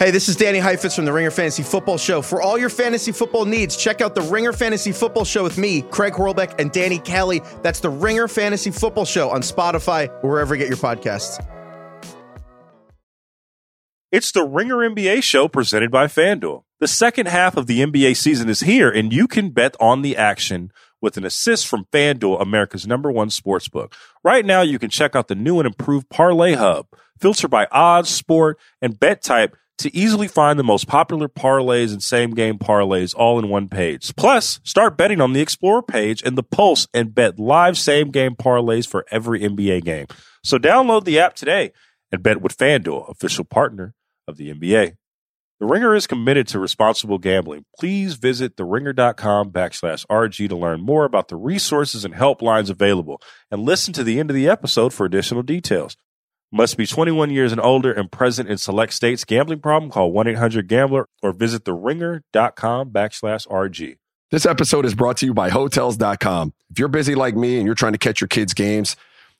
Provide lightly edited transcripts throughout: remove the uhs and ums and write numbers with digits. Hey, this is Danny Heifetz from the Ringer Fantasy Football Show. For all your fantasy football needs, check out the Ringer Fantasy Football Show with me, Craig Horlbeck, and Danny Kelly. That's the Ringer Fantasy Football Show on Spotify or wherever you get your podcasts. It's the Ringer NBA Show presented by FanDuel. The second half of the NBA season is here, and you can bet on the action with an assist from FanDuel, America's #1 sportsbook. Right now, you can check out the new and improved Parlay Hub. Filter by odds, sport, and bet type to easily find the most popular parlays and same-game parlays all in one page. Plus, start betting on the Explorer page and the Pulse and bet live same-game parlays for every NBA game. So download the app today and bet with FanDuel, official partner of the NBA. The Ringer is committed to responsible gambling. Please visit theringer.com/RG to learn more about the resources and helplines available, and listen to the end of the episode for additional details. Must be 21 years and older and present in select states. Gambling problem? Call 1-800-GAMBLER or visit theringer.com/RG. This episode is brought to you by Hotels.com. If you're busy like me and you're trying to catch your kids' games,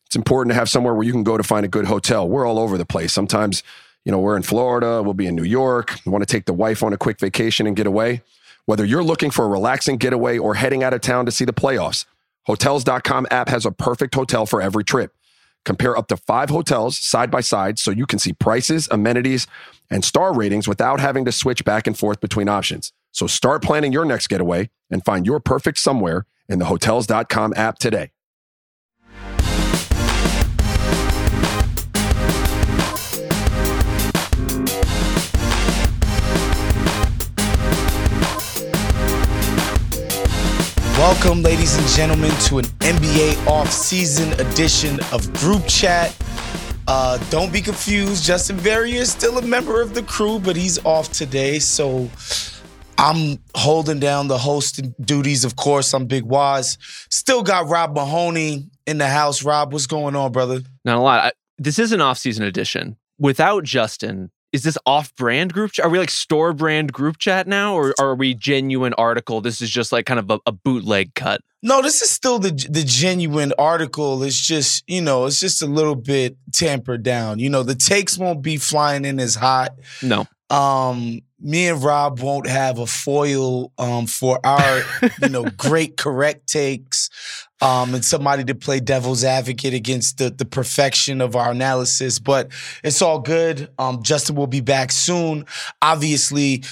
it's important to have somewhere where you can go to find a good hotel. We're all over the place. Sometimes, you know, we're in Florida, we'll be in New York. You want to take the wife on a quick vacation and get away? Whether you're looking for a relaxing getaway or heading out of town to see the playoffs, Hotels.com app has a perfect hotel for every trip. Compare up to 5 hotels side by side so you can see prices, amenities, and star ratings without having to switch back and forth between options. So start planning your next getaway and find your perfect somewhere in the Hotels.com app today. Welcome, ladies and gentlemen, to an NBA offseason edition of Group Chat. Don't be confused. Justin Verrier is still a member of the crew, but he's off today. So I'm holding down the hosting duties, of course. I'm Big Waz. Still got Rob Mahoney in the house. Rob, what's going on, brother? Not a lot. This is an offseason edition. Without Justin, is this off-brand group chat? Are we like store brand group chat now, or are we genuine article? This is just like kind of a bootleg cut. No, this is still the genuine article. It's just, you know, it's just a little bit tampered down. You know, the takes won't be flying in as hot. No. Me and Rob won't have a foil for our, you know, great correct takes, and somebody to play devil's advocate against the perfection of our analysis. But it's all good. Justin will be back soon. Obviously,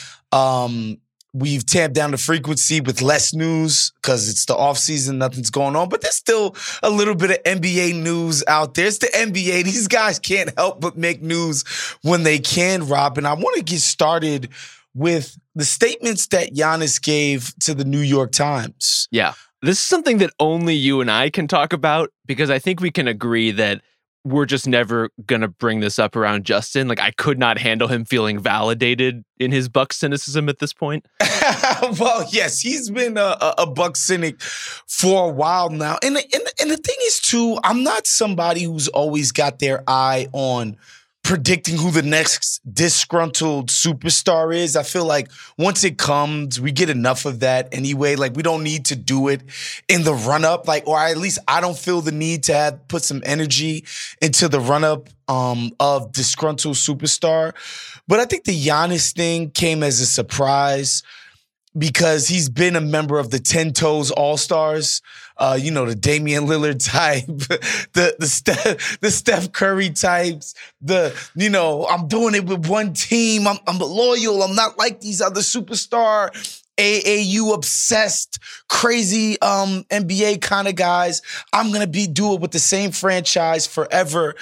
we've tamped down the frequency with less news because it's the offseason. Nothing's going on. But there's still a little bit of NBA news out there. It's the NBA. These guys can't help but make news when they can, Rob. And I want to get started with the statements that Giannis gave to the New York Times. Yeah. This is something that only you and I can talk about, because I think we can agree that we're just never going to bring this up around Justin. Like, I could not handle him feeling validated in his Bucks cynicism at this point. Well, yes, he's been a Bucks cynic for a while now. And the thing is, too, I'm not somebody who's always got their eye on predicting who the next disgruntled superstar is. I feel like once it comes, we get enough of that anyway. Like, we don't need to do it in the run-up. Like, or at least I don't feel the need to have put some energy into the run-up of disgruntled superstar. But I think the Giannis thing came as a surprise, because he's been a member of the 10 Toes All-Stars, you know, the Damian Lillard type, the Steph Curry types, the, you know, I'm doing it with one team, I'm loyal, I'm not like these other superstar, AAU-obsessed, crazy NBA kind of guys. I'm going to do it with the same franchise forever.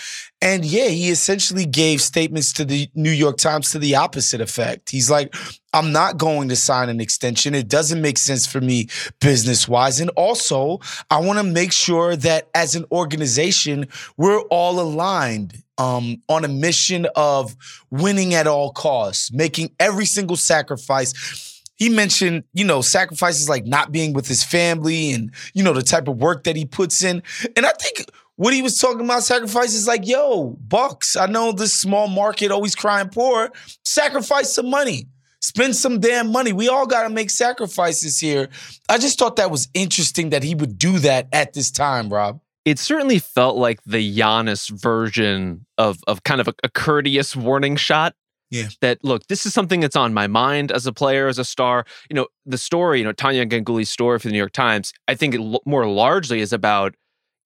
And yeah, he essentially gave statements to the New York Times to the opposite effect. He's like, I'm not going to sign an extension. It doesn't make sense for me business-wise. And also, I want to make sure that as an organization, we're all aligned on a mission of winning at all costs, making every single sacrifice. He mentioned, you know, sacrifices like not being with his family and, you know, the type of work that he puts in. And I think what he was talking about, sacrifices like, yo, Bucks, I know this small market always crying poor. Sacrifice some money. Spend some damn money. We all got to make sacrifices here. I just thought that was interesting that he would do that at this time, Rob. It certainly felt like the Giannis version of kind of a courteous warning shot. Yeah. That, look, this is something that's on my mind as a player, as a star. You know, the story, you know, Tanya Ganguly's story for the New York Times, I think it more largely is about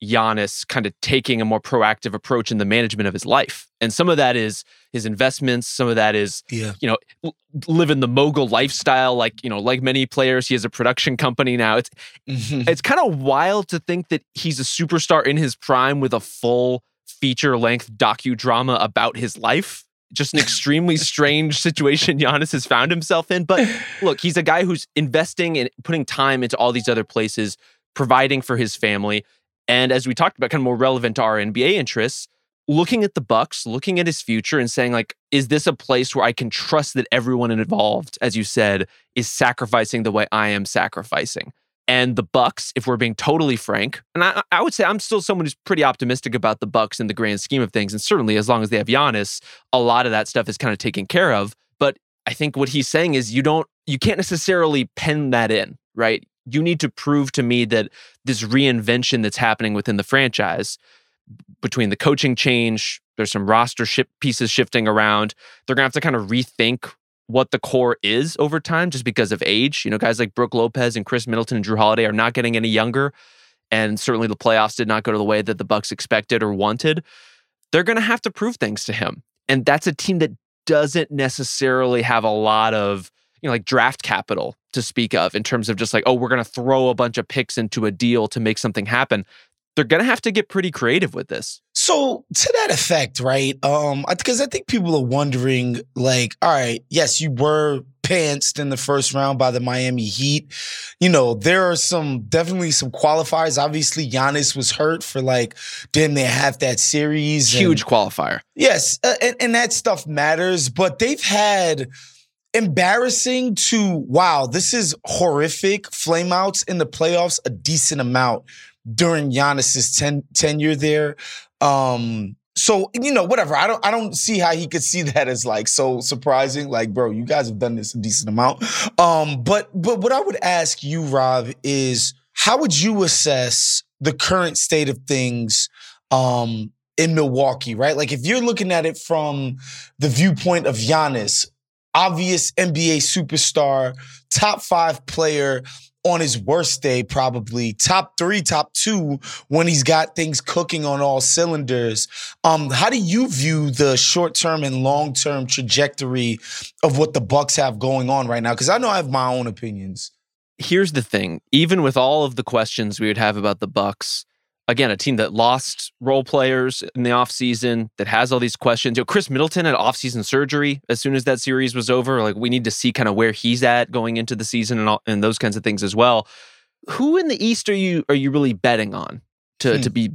Giannis kind of taking a more proactive approach in the management of his life. And some of that is his investments. Some of that is, you know, living the mogul lifestyle. Like, you know, like many players, he has a production company now. It's it's kind of wild to think that he's a superstar in his prime with a full feature-length docudrama about his life. Just an extremely strange situation Giannis has found himself in. But look, he's a guy who's investing and putting time into all these other places, providing for his family. And as we talked about, kind of more relevant to our NBA interests, looking at the Bucks, looking at his future and saying, like, is this a place where I can trust that everyone involved, as you said, is sacrificing the way I am sacrificing? And the Bucks, if we're being totally frank, and I would say I'm still someone who's pretty optimistic about the Bucks in the grand scheme of things. And certainly as long as they have Giannis, a lot of that stuff is kind of taken care of. But I think what he's saying is you can't necessarily pen that in, right? You need to prove to me that this reinvention that's happening within the franchise, between the coaching change, there's some roster pieces shifting around. They're going to have to kind of rethink what the core is over time just because of age. You know, guys like Brook Lopez and Chris Middleton and Jrue Holiday are not getting any younger. And certainly the playoffs did not go to the way that the Bucks expected or wanted. They're going to have to prove things to him. And that's a team that doesn't necessarily have a lot of, you know, like draft capital to speak of in terms of just like, oh, we're going to throw a bunch of picks into a deal to make something happen. They're going to have to get pretty creative with this. So to that effect, right? Because I think people are wondering, like, all right, yes, you were pantsed in the first round by the Miami Heat. You know, there are definitely some qualifiers. Obviously, Giannis was hurt for like damn near half that series. Huge qualifier. Yes. And that stuff matters, but they've had embarrassing to, wow, this is horrific flameouts in the playoffs, a decent amount during Giannis's tenure there. So, you know, whatever. I don't see how he could see that as like so surprising. Like, bro, you guys have done this a decent amount. But what I would ask you, Rob, is how would you assess the current state of things in Milwaukee, right? Like if you're looking at it from the viewpoint of Giannis, obvious NBA superstar, top five player on his worst day, probably top three, top two, when he's got things cooking on all cylinders. How do you view the short-term and long-term trajectory of what the Bucks have going on right now? Because I know I have my own opinions. Here's the thing. Even with all of the questions we would have about the Bucks, again, a team that lost role players in the offseason, that has all these questions. You know, Chris Middleton had offseason surgery as soon as that series was over. Like, we need to see kind of where he's at going into the season and those kinds of things as well. Who in the East are you really betting on to be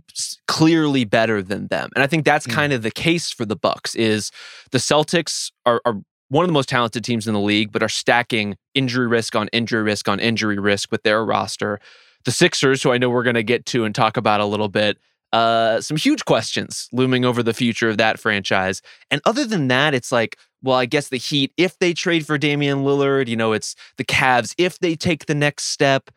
clearly better than them? And I think that's kind of the case for the Bucks. Is the Celtics are one of the most talented teams in the league, but are stacking injury risk on injury risk on injury risk with their roster. The Sixers, who I know we're going to get to and talk about a little bit, some huge questions looming over the future of that franchise. And other than that, it's like, well, I guess the Heat, if they trade for Damian Lillard, you know, it's the Cavs, if they take the next step,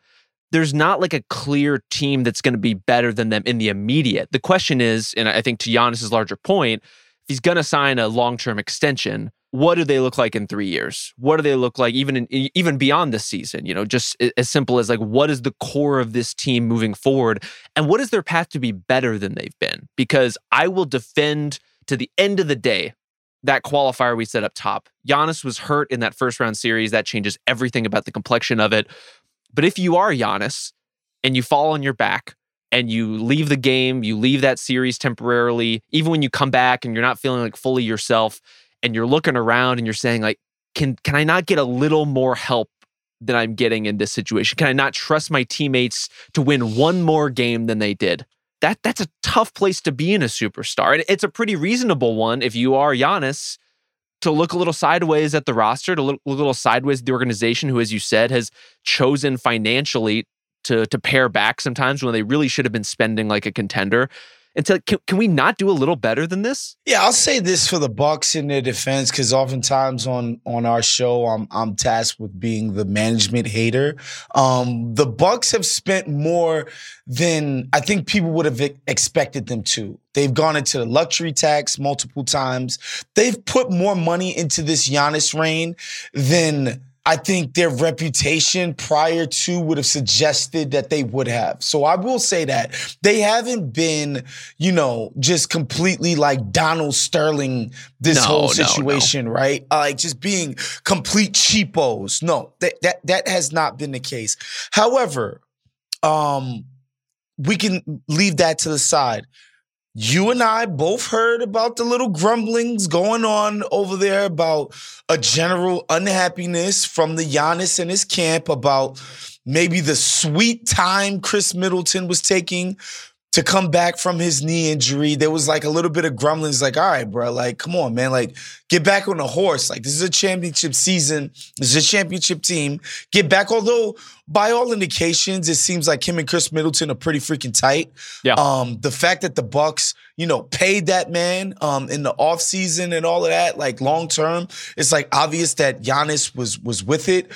there's not like a clear team that's going to be better than them in the immediate. The question is, and I think to Giannis's larger point, if he's going to sign a long-term extension, what do they look like in 3 years? What do they look like even beyond this season? You know, just as simple as like, what is the core of this team moving forward? And what is their path to be better than they've been? Because I will defend to the end of the day that qualifier we set up top. Giannis was hurt in that first round series. That changes everything about the complexion of it. But if you are Giannis and you fall on your back, and you leave the game, you leave that series temporarily, even when you come back and you're not feeling like fully yourself, and you're looking around and you're saying, like, can I not get a little more help than I'm getting in this situation? Can I not trust my teammates to win one more game than they did? That's a tough place to be in a superstar. And it's a pretty reasonable one if you are Giannis to look a little sideways at the roster, to look a little sideways at the organization who, as you said, has chosen financially to pare back sometimes when they really should have been spending like a contender. and to, can we not do a little better than this? Yeah, I'll say this for the Bucks in their defense, because oftentimes on our show, I'm tasked with being the management hater. The Bucks have spent more than I think people would have expected them to. They've gone into the luxury tax multiple times. They've put more money into this Giannis reign than I think their reputation prior to would have suggested that they would have. So I will say that they haven't been, you know, just completely like Donald Sterling this whole situation. Right? Like just being complete cheapos. No, that has not been the case. However, we can leave that to the side. You and I both heard about the little grumblings going on over there about a general unhappiness from the Giannis and his camp about maybe the sweet time Chris Middleton was taking to come back from his knee injury. There was like a little bit of grumblings like, all right, bro, like, come on, man, like, get back on the horse. Like, this is a championship season. This is a championship team. Get back. Although, by all indications, it seems like him and Chris Middleton are pretty freaking tight. Yeah. The fact that the Bucks, you know, paid that man in the offseason and all of that, like long term, it's like obvious that Giannis was with it.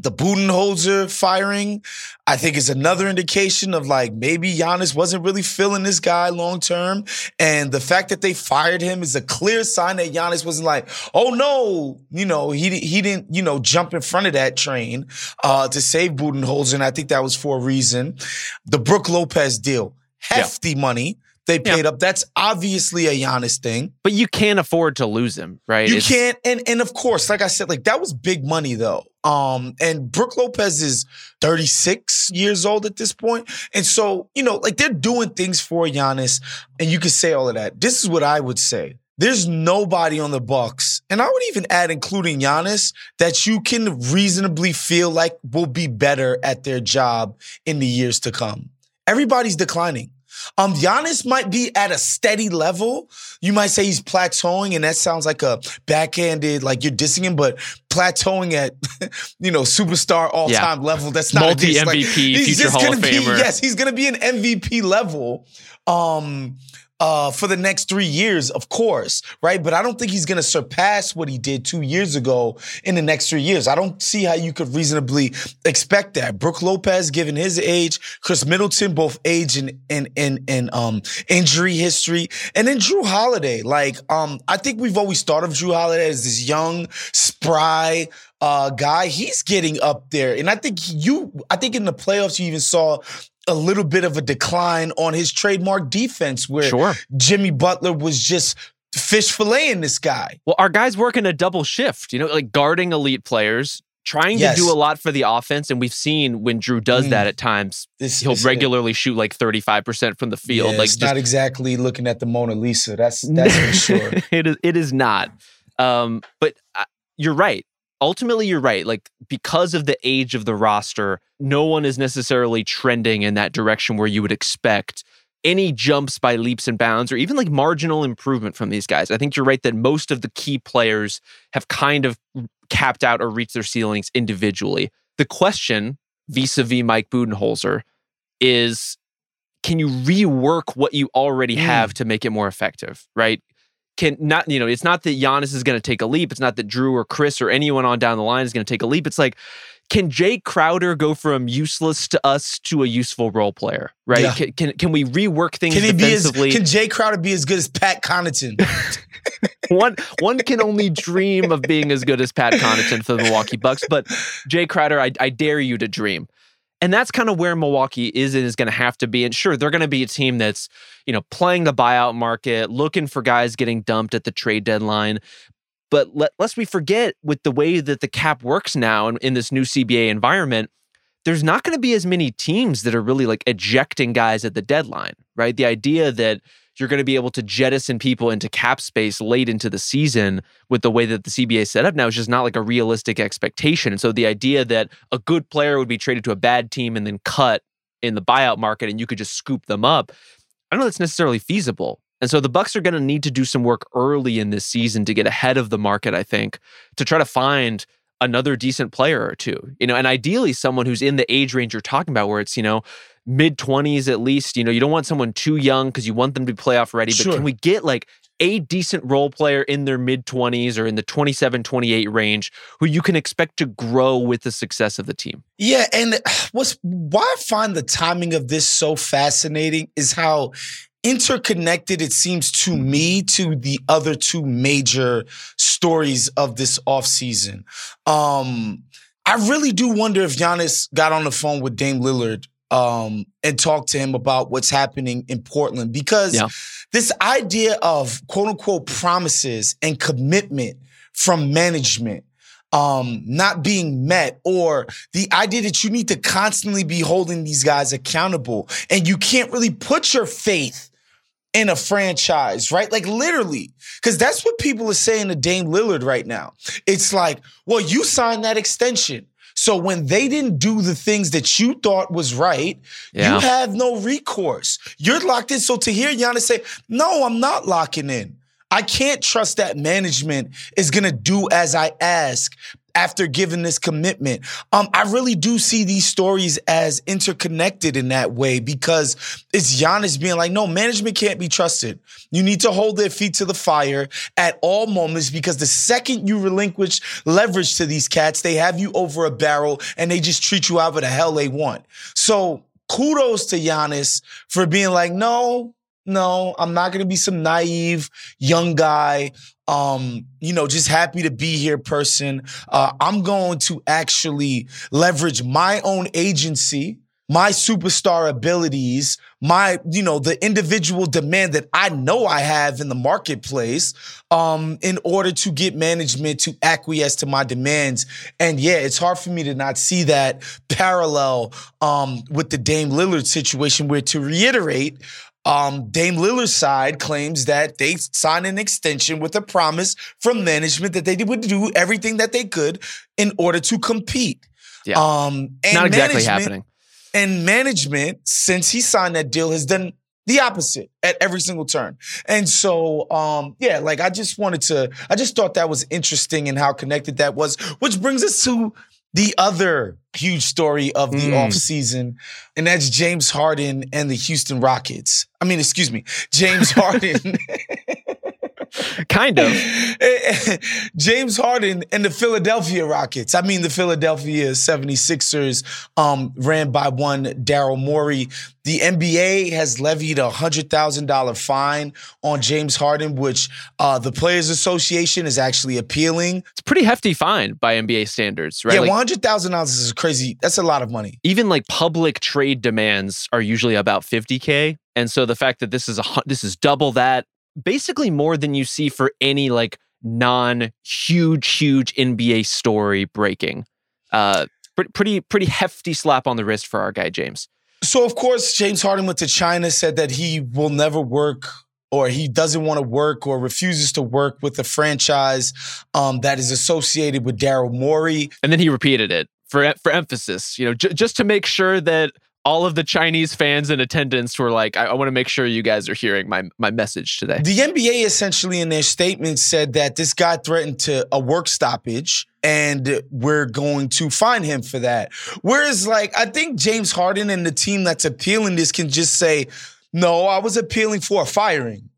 The Budenholzer firing, I think, is another indication of like maybe Giannis wasn't really feeling this guy long term. And the fact that they fired him is a clear sign that Giannis wasn't like, oh no, you know, he didn't, you know, jump in front of that train to save Budenholzer. And I think that was for a reason. The Brook Lopez deal, hefty money. They paid up. That's obviously a Giannis thing. But you can't afford to lose him, right? You can't. And of course, like I said, like that was big money though. And Brook Lopez is 36 years old at this point. And so, you know, like they're doing things for Giannis and you can say all of that. This is what I would say. There's nobody on the Bucks, and I would even add including Giannis, that you can reasonably feel like will be better at their job in the years to come. Everybody's declining. Giannis might be at a steady level. You might say he's plateauing, and that sounds like a backhanded, like you're dissing him, but plateauing at, you know, superstar all-time level. That's not multi-MVP, like, future Hall of Famer. Yes, he's going to be an MVP level for the next 3 years, of course, right? But I don't think he's going to surpass what he did 2 years ago in the next 3 years. I don't see how you could reasonably expect that. Brook Lopez, given his age, Chris Middleton, both age and injury history, and then Jrue Holiday. Like, I think we've always thought of Jrue Holiday as this young, spry guy. He's getting up there, and I think in the playoffs you even saw a little bit of a decline on his trademark defense where Jimmy Butler was just fish filleting this guy. Well, our guy's working a double shift, you know, like guarding elite players, trying to do a lot for the offense. And we've seen when Jrue does that at times, he'll regularly shoot like 35% from the field. Yeah, like it's not exactly looking at the Mona Lisa. That's for sure. It is not. But you're right. Ultimately, you're right. Like, because of the age of the roster, no one is necessarily trending in that direction where you would expect any jumps by leaps and bounds or even like marginal improvement from these guys. I think you're right that most of the key players have kind of capped out or reached their ceilings individually. The question vis-a-vis Mike Budenholzer is, can you rework what you already have to make it more effective, right? It's not that Giannis is going to take a leap. It's not that Jrue or Chris or anyone on down the line is going to take a leap. It's like, can Jay Crowder go from useless to us to a useful role player, right? Yeah. Can we rework things defensively? Can Jay Crowder be as good as Pat Connaughton? One can only dream of being as good as Pat Connaughton for the Milwaukee Bucks, but Jay Crowder, I dare you to dream. And that's kind of where Milwaukee is and is going to have to be. And sure, they're going to be a team that's, you know, playing the buyout market, looking for guys getting dumped at the trade deadline. But lest we forget, with the way that the cap works now in this new CBA environment, there's not going to be as many teams that are really like ejecting guys at the deadline, right? The idea that you're going to be able to jettison people into cap space late into the season with the way that the CBA is set up now is just not like a realistic expectation. And so the idea that a good player would be traded to a bad team and then cut in the buyout market and you could just scoop them up, I don't know that's necessarily feasible. And so the Bucks are going to need to do some work early in this season to get ahead of the market, I think, to try to find another decent player or two, you know, and ideally someone who's in the age range you're talking about where it's, you know, mid-20s at least. You know, you don't want someone too young because you want them to be playoff ready. But can we get like a decent role player in their mid-20s or in the 27, 28 range who you can expect to grow with the success of the team? Yeah, and why I find the timing of this so fascinating is how interconnected it seems to me to the other two major stories of this offseason. I really do wonder if Giannis got on the phone with Dame Lillard and talk to him about what's happening in Portland, because this idea of quote unquote promises and commitment from management not being met, or the idea that you need to constantly be holding these guys accountable and you can't really put your faith in a franchise, right? Like literally, because that's what people are saying to Dame Lillard right now. It's like, well, you signed that extension, so when they didn't do the things that you thought was right, you have no recourse. You're locked in. So to hear Giannis say, no, I'm not locking in, I can't trust that management is going to do as I ask after giving this commitment. I really do see these stories as interconnected in that way, because it's Giannis being like, no, management can't be trusted. You need to hold their feet to the fire at all moments, because the second you relinquish leverage to these cats, they have you over a barrel and they just treat you however the hell they want. So kudos to Giannis for being like, no, I'm not going to be some naive young guy, just happy to be here person. I'm going to actually leverage my own agency, my superstar abilities, my, the individual demand that I know I have in the marketplace, in order to get management to acquiesce to my demands. And yeah, it's hard for me to not see that parallel, with the Dame Lillard situation, where, to reiterate, Dame Lillard's side claims that they signed an extension with a promise from management that they would do everything that they could in order to compete. Yeah. Not exactly happening. And management, since he signed that deal, has done the opposite at every single turn. And so, I just thought that was interesting and how connected that was, which brings us to the other huge story of the offseason, and that's James Harden and the Houston Rockets. James Harden. Kind of. James Harden and the Philadelphia Rockets. The Philadelphia 76ers, ran by one Daryl Morey. The NBA has levied a $100,000 fine on James Harden, which the Players Association is actually appealing. It's a pretty hefty fine by NBA standards, right? Yeah, $100,000 is crazy. That's a lot of money. Even like public trade demands are usually about $50K. And so the fact that this is double that, basically more than you see for any like non-huge NBA story breaking. Pretty hefty slap on the wrist for our guy, James. So, of course, James Harden went to China, said that he will never work, or he doesn't want to work, or refuses to work with a franchise that is associated with Daryl Morey. And then he repeated it for emphasis, just to make sure that all of the Chinese fans in attendance were like, I want to make sure you guys are hearing my message today. The NBA essentially in their statement said that this guy threatened a work stoppage and we're going to fine him for that. Whereas, I think James Harden and the team that's appealing this can just say, no, I was appealing for a firing.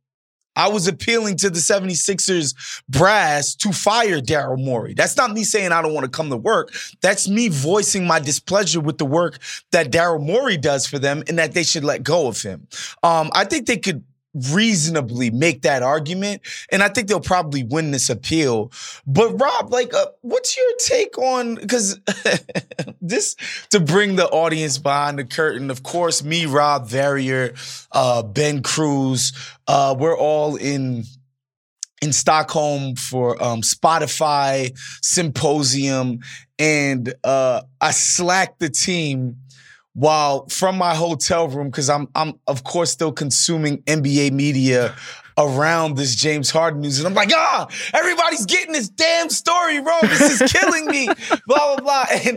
I was appealing to the 76ers brass to fire Daryl Morey. That's not me saying I don't want to come to work. That's me voicing my displeasure with the work that Daryl Morey does for them and that they should let go of him. I think they could reasonably make that argument, and I think they'll probably win this appeal. But Rob, what's your take on, because this, to bring the audience behind the curtain, of course, me, Rob Verrier, Ben Cruz, we're all in Stockholm for Spotify Symposium, and I slacked the team while from my hotel room, because I'm of course still consuming NBA media around this James Harden news, and I'm like, everybody's getting this damn story wrong. This is killing me. Blah blah blah. And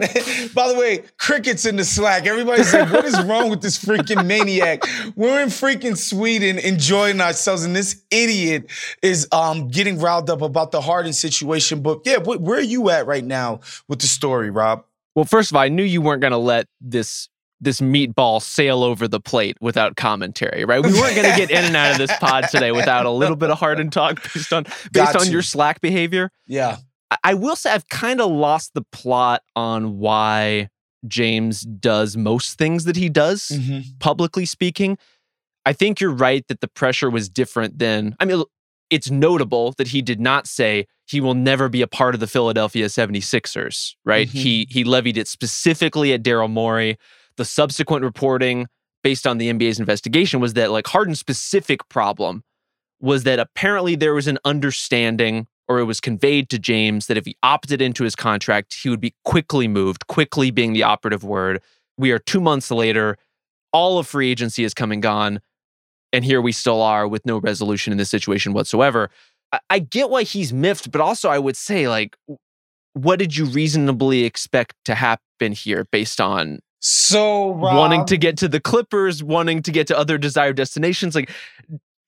by the way, crickets in the Slack. Everybody's like, what is wrong with this freaking maniac? We're in freaking Sweden enjoying ourselves, and this idiot is getting riled up about the Harden situation. But yeah, where are you at right now with the story, Rob? Well, first of all, I knew you weren't going to let this this meatball sail over the plate without commentary, right? We weren't going to get in and out of this pod today without a little bit of Harden talk based on your Slack behavior. Yeah. I will say I've kind of lost the plot on why James does most things that he does, publicly speaking. I think you're right that the pressure was different than... I mean, it's notable that he did not say he will never be a part of the Philadelphia 76ers, right? He levied it specifically at Daryl Morey. The subsequent reporting based on the NBA's investigation was that, like, Harden's specific problem was that apparently there was an understanding, or it was conveyed to James, that if he opted into his contract, he would be quickly moved, quickly being the operative word. We are 2 months later, all of free agency is come and gone, and here we still are with no resolution in this situation whatsoever. I get why he's miffed, but also I would say, like, what did you reasonably expect to happen here based on wanting to get to the Clippers, wanting to get to other desired destinations? Like,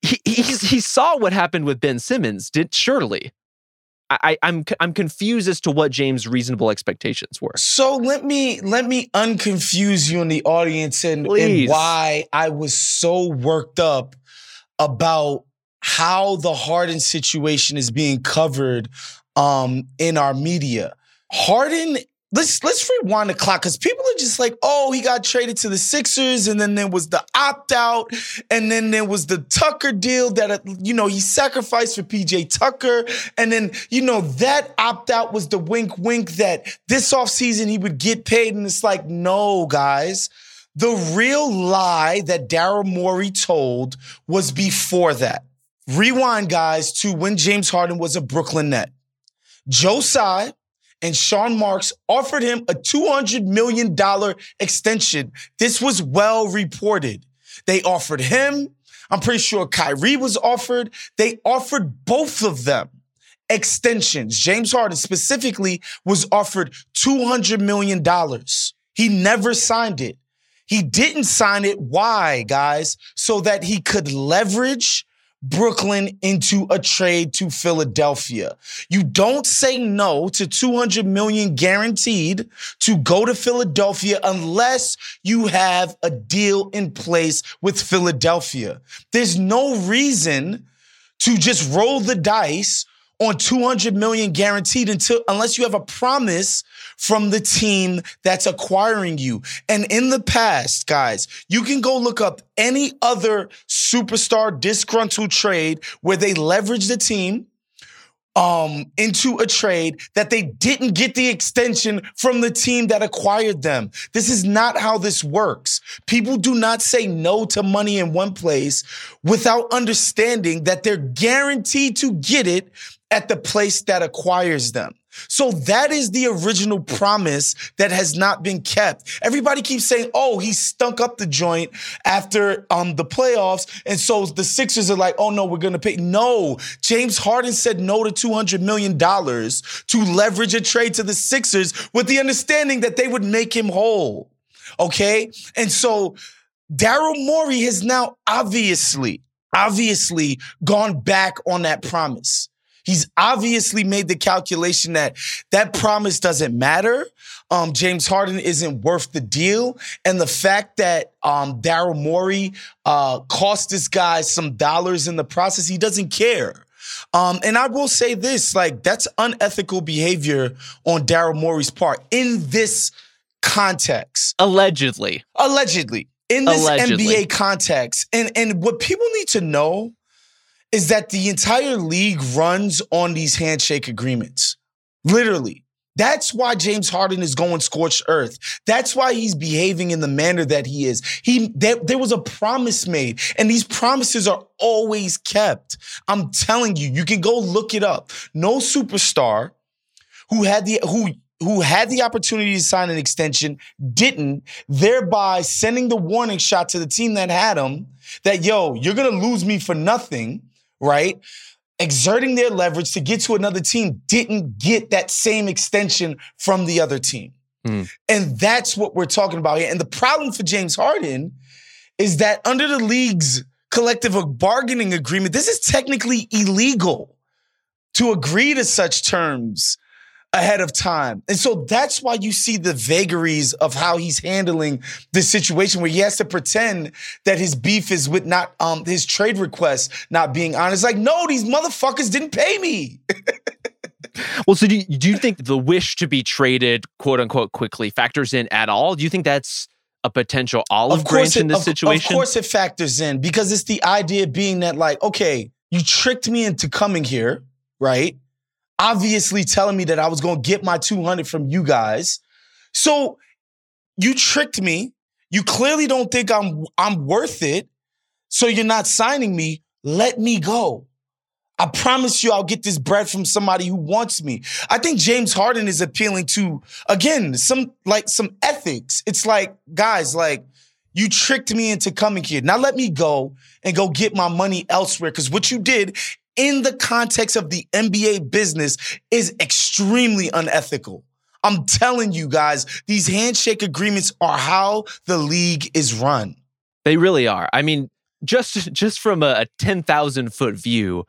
he saw what happened with Ben Simmons, surely. I'm confused as to what James' reasonable expectations were. So let me unconfuse you in the audience and why I was so worked up about how the Harden situation is being covered in our media. Harden, let's rewind the clock, because people are just like, oh, he got traded to the Sixers, and then there was the opt-out, and then there was the Tucker deal that, you know, he sacrificed for PJ Tucker, and then, you know, that opt-out was the wink-wink that this offseason he would get paid, and it's like, no, guys. The real lie that Daryl Morey told was before that. Rewind, guys, to when James Harden was a Brooklyn Net. Joe Tsai and Sean Marks offered him a $200 million extension. This was well reported. They offered him. I'm pretty sure Kyrie was offered. They offered both of them extensions. James Harden specifically was offered $200 million. He never signed it. He didn't sign it. Why, guys? So that he could leverage Brooklyn into a trade to Philadelphia. You don't say no to $200 million guaranteed to go to Philadelphia unless you have a deal in place with Philadelphia. There's no reason to just roll the dice on $200 million guaranteed unless you have a promise from the team that's acquiring you. And in the past, guys, you can go look up any other superstar disgruntled trade where they leveraged the team into a trade that they didn't get the extension from the team that acquired them. This is not how this works. People do not say no to money in one place without understanding that they're guaranteed to get it at the place that acquires them. So that is the original promise that has not been kept. Everybody keeps saying, oh, he stunk up the joint after the playoffs. And so the Sixers are like, oh, no, we're going to pay. No, James Harden said no to $200 million to leverage a trade to the Sixers with the understanding that they would make him whole. Okay? And so Daryl Morey has now obviously gone back on that promise. He's obviously made the calculation that that promise doesn't matter. James Harden isn't worth the deal. And the fact that Daryl Morey cost this guy some dollars in the process, he doesn't care. And I will say this, like, that's unethical behavior on Daryl Morey's part in this context. Allegedly. In this NBA context. And what people need to know is that the entire league runs on these handshake agreements. Literally. That's why James Harden is going scorched earth. That's why he's behaving in the manner that he is. There was a promise made, and these promises are always kept. I'm telling you, you can go look it up. No superstar who had the opportunity to sign an extension didn't, thereby sending the warning shot to the team that had him that, yo, you're going to lose me for nothing. Right? Exerting their leverage to get to another team didn't get that same extension from the other team. And that's what we're talking about here. And the problem for James Harden is that under the league's collective bargaining agreement, this is technically illegal to agree to such terms ahead of time. And so that's why you see the vagaries of how he's handling this situation where he has to pretend that his beef is with not his trade request not being honest. Like, no, these motherfuckers didn't pay me. Well, so do you think the wish to be traded, quote unquote, quickly factors in at all? Do you think that's a potential olive branch in this situation? Of course it factors in, because it's the idea being that, like, okay, you tricked me into coming here, right? Obviously telling me that I was going to get my 200 from you guys. So you tricked me. You clearly don't think I'm worth it. So you're not signing me. Let me go. I promise you I'll get this bread from somebody who wants me. I think James Harden is appealing to, again, some ethics. It's like, guys, like, you tricked me into coming here. Now let me go and go get my money elsewhere, because what you did in the context of the NBA business is extremely unethical. I'm telling you guys, these handshake agreements are how the league is run. They really are. I mean, just from a 10,000-foot view,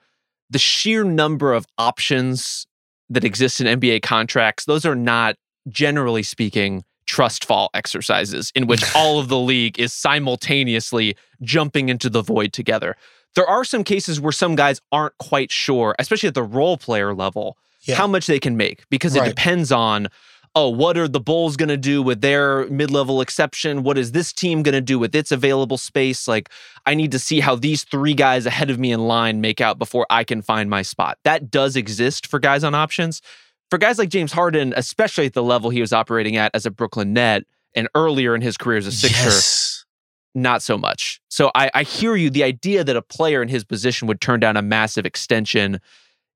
the sheer number of options that exist in NBA contracts, those are not, generally speaking, trust fall exercises in which all of the league is simultaneously jumping into the void together. There are some cases where some guys aren't quite sure, especially at the role player level, how much they can make, because it depends on, what are the Bulls going to do with their mid-level exception? What is this team going to do with its available space? Like, I need to see how these three guys ahead of me in line make out before I can find my spot. That does exist for guys on options. For guys like James Harden, especially at the level he was operating at as a Brooklyn Net and earlier in his career as a Sixer, not so much. So I hear you. The idea that a player in his position would turn down a massive extension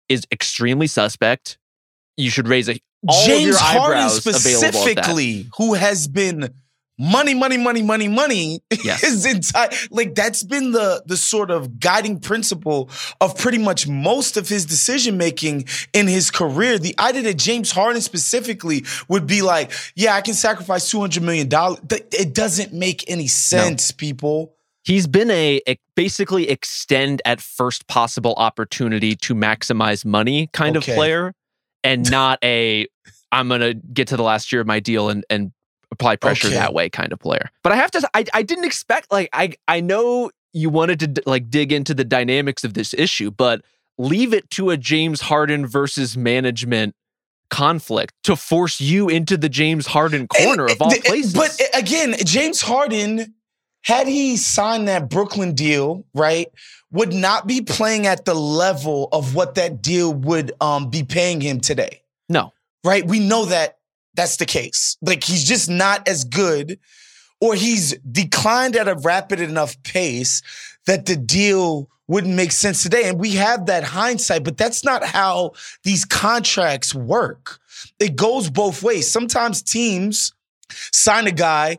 is extremely suspect. You should raise James Harden specifically, who has been money. Yes. His entire, like, that's been the sort of guiding principle of pretty much most of his decision making in his career. The idea that James Harden specifically would be like, yeah, I can sacrifice $200 million. It doesn't make any sense, people. He's been a basically extend at first possible opportunity to maximize money kind of player. And not I'm going to get to the last year of my deal and apply pressure that way kind of player. But I have to, I didn't expect, like, I know you wanted to, like, dig into the dynamics of this issue, but leave it to a James Harden versus management conflict to force you into the James Harden corner of all places. But again, James Harden, had he signed that Brooklyn deal, right, would not be playing at the level of what that deal would be paying him today. No. Right? We know that that's the case. Like, he's just not as good, or he's declined at a rapid enough pace that the deal wouldn't make sense today. And we have that hindsight, but that's not how these contracts work. It goes both ways. Sometimes teams sign a guy,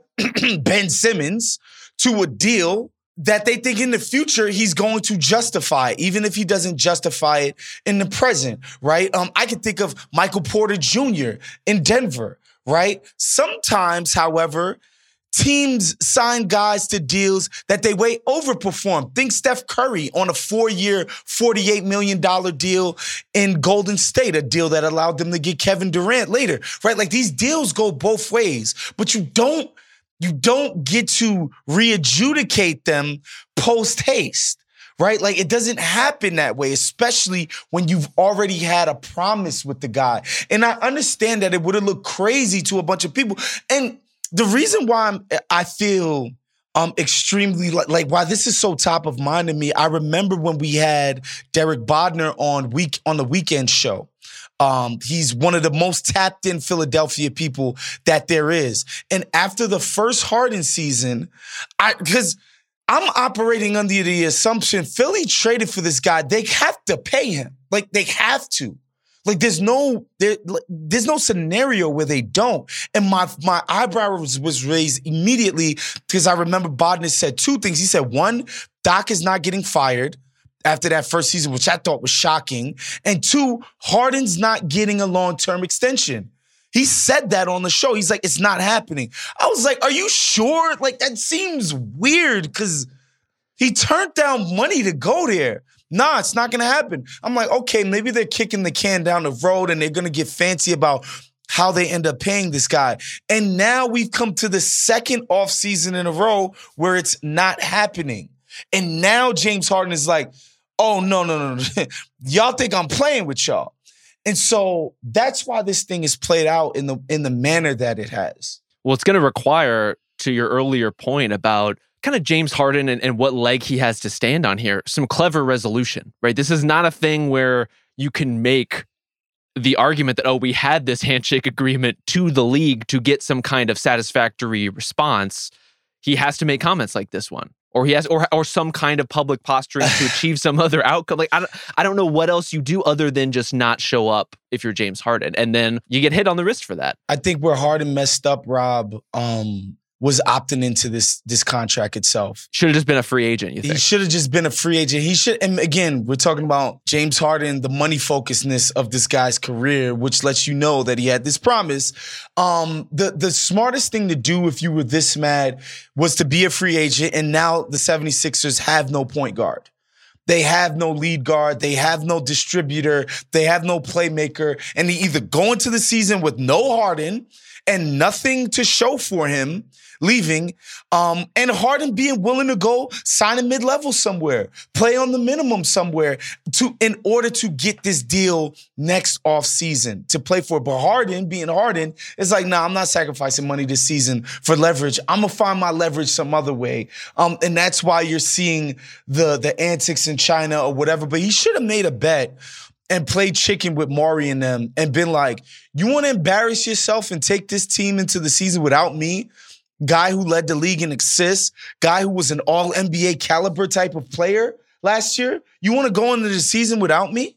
Ben Simmons, to a deal that they think in the future he's going to justify, even if he doesn't justify it in the present, right? I can think of Michael Porter Jr. in Denver, right? Sometimes, however, teams sign guys to deals that they way overperform. Think Steph Curry on a 4-year, $48 million deal in Golden State, a deal that allowed them to get Kevin Durant later, right? Like, these deals go both ways, but you don't get to re-adjudicate them post-haste, right? Like, it doesn't happen that way, especially when you've already had a promise with the guy. And I understand that it would have looked crazy to a bunch of people. And the reason why I feel extremely, like, why this is so top of mind to me, I remember when we had Derek Bodner on the weekend show. He's one of the most tapped in Philadelphia people that there is. And after the first Harden season, because I'm operating under the assumption Philly traded for this guy, they have to pay him. Like, they have to. Like, there's no scenario where they don't. And my eyebrow was raised immediately, because I remember Bodner said two things. He said, one, Doc is not getting fired after that first season, which I thought was shocking. And two, Harden's not getting a long-term extension. He said that on the show. He's like, it's not happening. I was like, are you sure? Like, that seems weird, because he turned down money to go there. Nah, it's not going to happen. I'm like, okay, maybe they're kicking the can down the road and they're going to get fancy about how they end up paying this guy. And now we've come to the second offseason in a row where it's not happening. And now James Harden is like, oh, no. Y'all think I'm playing with y'all. And so that's why this thing is played out in the manner that it has. Well, it's going to require, to your earlier point about kind of James Harden and what leg he has to stand on here, some clever resolution, right? This is not a thing where you can make the argument that, oh, we had this handshake agreement to the league to get some kind of satisfactory response. He has to make comments like this one. Or he has, or some kind of public posturing to achieve some other outcome. Like I don't know what else you do other than just not show up if you're James Harden, and then you get hit on the wrist for that. I think where Harden messed up, Rob, was opting into this contract itself. Should have just been a free agent. You think? He should have just been a free agent. He should. And again, we're talking about James Harden, the money focusedness of this guy's career, which lets you know that he had this promise. The smartest thing to do if you were this mad was to be a free agent. And now the 76ers have no point guard. They have no lead guard. They have no distributor. They have no playmaker. And they either go into the season with no Harden and nothing to show for him leaving, and Harden being willing to go sign a mid-level somewhere, play on the minimum somewhere in order to get this deal next offseason to play for. But Harden, being Harden, is like, nah, I'm not sacrificing money this season for leverage. I'm going to find my leverage some other way. And that's why you're seeing the antics in China or whatever. But he should have made a bet and played chicken with Maury and them and been like, you want to embarrass yourself and take this team into the season without me? Guy who led the league in assists, guy who was an all-NBA caliber type of player last year. You want to go into the season without me?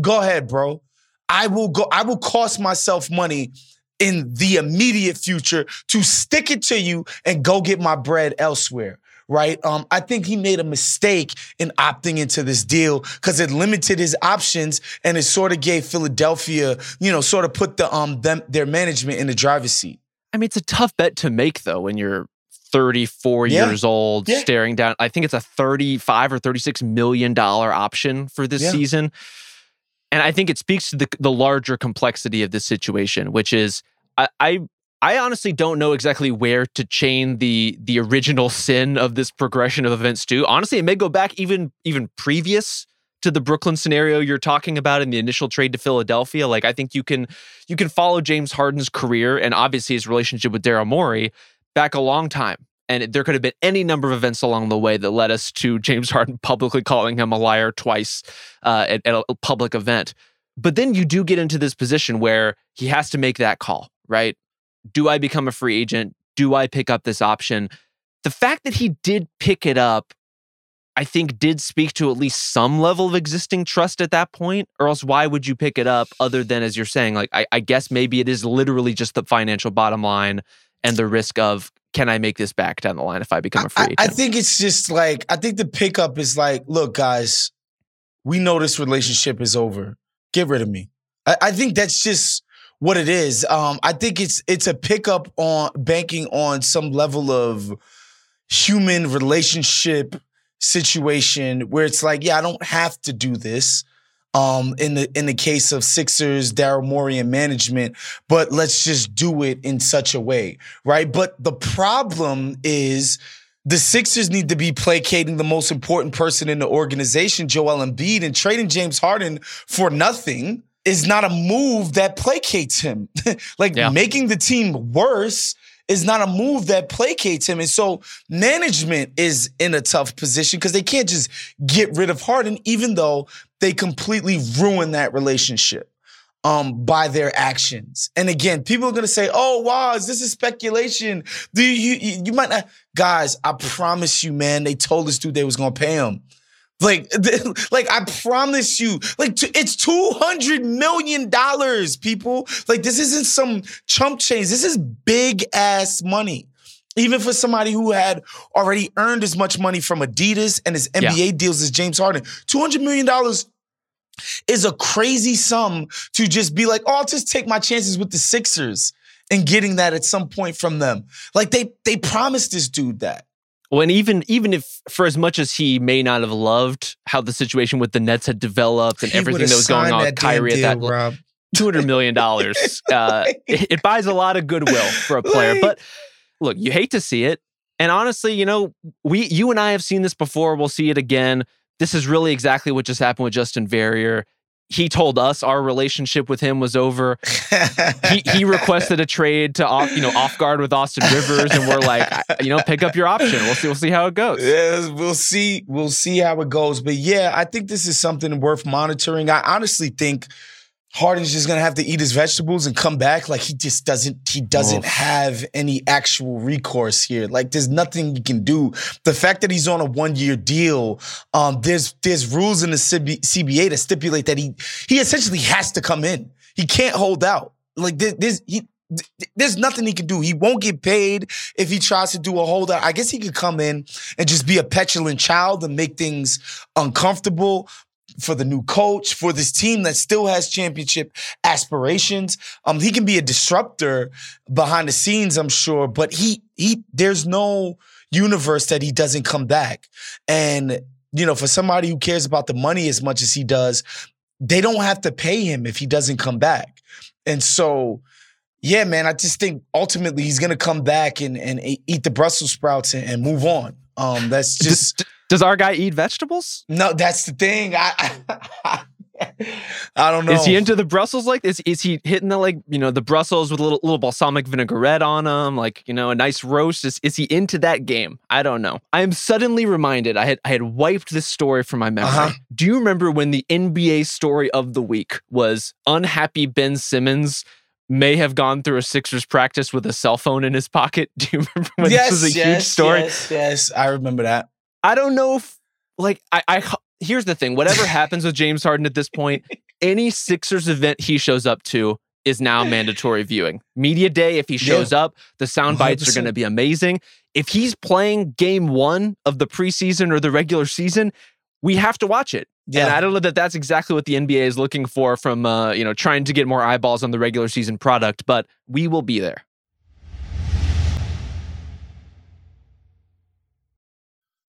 Go ahead, bro. I will cost myself money in the immediate future to stick it to you and go get my bread elsewhere. Right? I think he made a mistake in opting into this deal because it limited his options and it sort of gave Philadelphia, sort of put their management in the driver's seat. I mean, it's a tough bet to make, though, when you're 34 years old, staring down. I think it's a $35 or $36 million option for this season. And I think it speaks to the larger complexity of this situation, which is I honestly don't know exactly where to chain the original sin of this progression of events to. Honestly, it may go back even previous to the Brooklyn scenario you're talking about in the initial trade to Philadelphia. Like, I think you can follow James Harden's career and obviously his relationship with Daryl Morey back a long time. And there could have been any number of events along the way that led us to James Harden publicly calling him a liar twice at a public event. But then you do get into this position where he has to make that call, right? Do I become a free agent? Do I pick up this option? The fact that he did pick it up, I think, did speak to at least some level of existing trust at that point, or else why would you pick it up other than, as you're saying, like, I guess maybe it is literally just the financial bottom line and the risk of, can I make this back down the line if I become a free agent? I think it's just like, I think the pickup is like, look, guys, we know this relationship is over. Get rid of me. I think that's just what it is. I think it's a pickup on banking on some level of human relationship situation where it's like, yeah, I don't have to do this. In the case of Sixers, Daryl Morey and management, but let's just do it in such a way, right? But the problem is the Sixers need to be placating the most important person in the organization, Joel Embiid, and trading James Harden for nothing is not a move that placates him. Making the team worse is not a move that placates him. And so management is in a tough position because they can't just get rid of Harden, even though they completely ruin that relationship by their actions. And again, people are going to say, oh, wow, this is speculation. You might not. Guys, I promise you, man, they told this dude they was going to pay him. Like I promise you, like it's $200 million, people. Like this isn't some chump change. This is big ass money. Even for somebody who had already earned as much money from Adidas and his NBA deals as James Harden, $200 million is a crazy sum to just be like, oh, I'll just take my chances with the Sixers and getting that at some point from them. Like they promised this dude that. When even if, for as much as he may not have loved how the situation with the Nets had developed and everything that was going on, Kyrie at that $200 million, it buys a lot of goodwill for a player. But look, you hate to see it, and honestly, you know, you and I have seen this before. We'll see it again. This is really exactly what just happened with Justin Verrier. He told us our relationship with him was over. He requested a trade to off guard with Austin Rivers, and we're like, pick up your option. We'll see how it goes. Yeah, we'll see how it goes. But yeah, I think this is something worth monitoring. I honestly think Harden's just gonna have to eat his vegetables and come back. Like he doesn't have any actual recourse here. Like there's nothing you can do. The fact that he's on a 1-year deal, there's rules in the CBA that stipulate that he essentially has to come in. He can't hold out. Like there's nothing he can do. He won't get paid if he tries to do a holdout. I guess he could come in and just be a petulant child and make things uncomfortable for the new coach, for this team that still has championship aspirations. He can be a disruptor behind the scenes, I'm sure, but there's no universe that he doesn't come back. And, for somebody who cares about the money as much as he does, they don't have to pay him if he doesn't come back. And so, yeah, man, I just think ultimately he's going to come back and eat the Brussels sprouts and move on. That's just... Does our guy eat vegetables? No, that's the thing. I don't know. Is he into the Brussels? Like, is he hitting the Brussels with a little balsamic vinaigrette on them? Like, a nice roast. Is he into that game? I don't know. I am suddenly reminded. I had wiped this story from my memory. Uh-huh. Do you remember when the NBA story of the week was unhappy Ben Simmons may have gone through a Sixers practice with a cell phone in his pocket? Do you remember when this was a huge story? Yes, I remember that. I don't know if, here's the thing. Whatever happens with James Harden at this point, any Sixers event he shows up to is now mandatory viewing. Media day, if he shows up, the sound bites are going to be amazing. If he's playing game one of the preseason or the regular season, we have to watch it. Yeah. And I don't know that that's exactly what the NBA is looking for from, trying to get more eyeballs on the regular season product, but we will be there.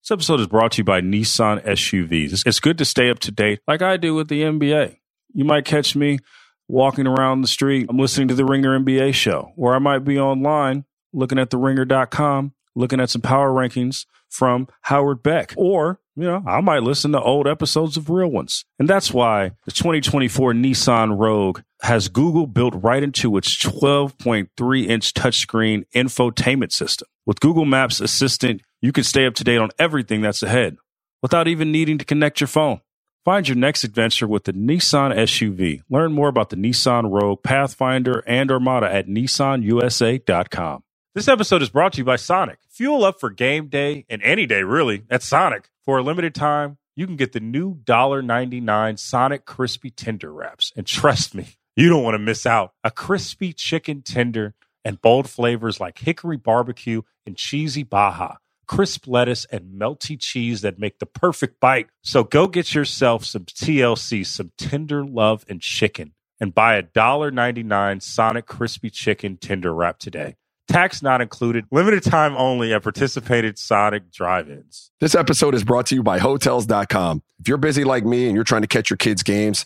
This episode is brought to you by Nissan SUVs. It's good to stay up to date like I do with the NBA. You might catch me walking around the street. I'm listening to the Ringer NBA show, or I might be online looking at theringer.com, looking at some power rankings from Howard Beck. Or, I might listen to old episodes of Real Ones. And that's why the 2024 Nissan Rogue has Google built right into its 12.3-inch touchscreen infotainment system. With Google Maps Assistant, you can stay up to date on everything that's ahead without even needing to connect your phone. Find your next adventure with the Nissan SUV. Learn more about the Nissan Rogue, Pathfinder, and Armada at nissanusa.com. This episode is brought to you by Sonic. Fuel up for game day and any day, really, at Sonic. For a limited time, you can get the new $1.99 Sonic Crispy Tender Wraps. And trust me, you don't want to miss out. A crispy chicken tender and bold flavors like hickory barbecue and cheesy Baja, crisp lettuce, and melty cheese that make the perfect bite. So go get yourself some TLC, some tender love and chicken, and buy a $1.99 Sonic Crispy Chicken Tender Wrap today. Tax not included. Limited time only at participated Sonic drive-ins. This episode is brought to you by Hotels.com. If you're busy like me and you're trying to catch your kids' games,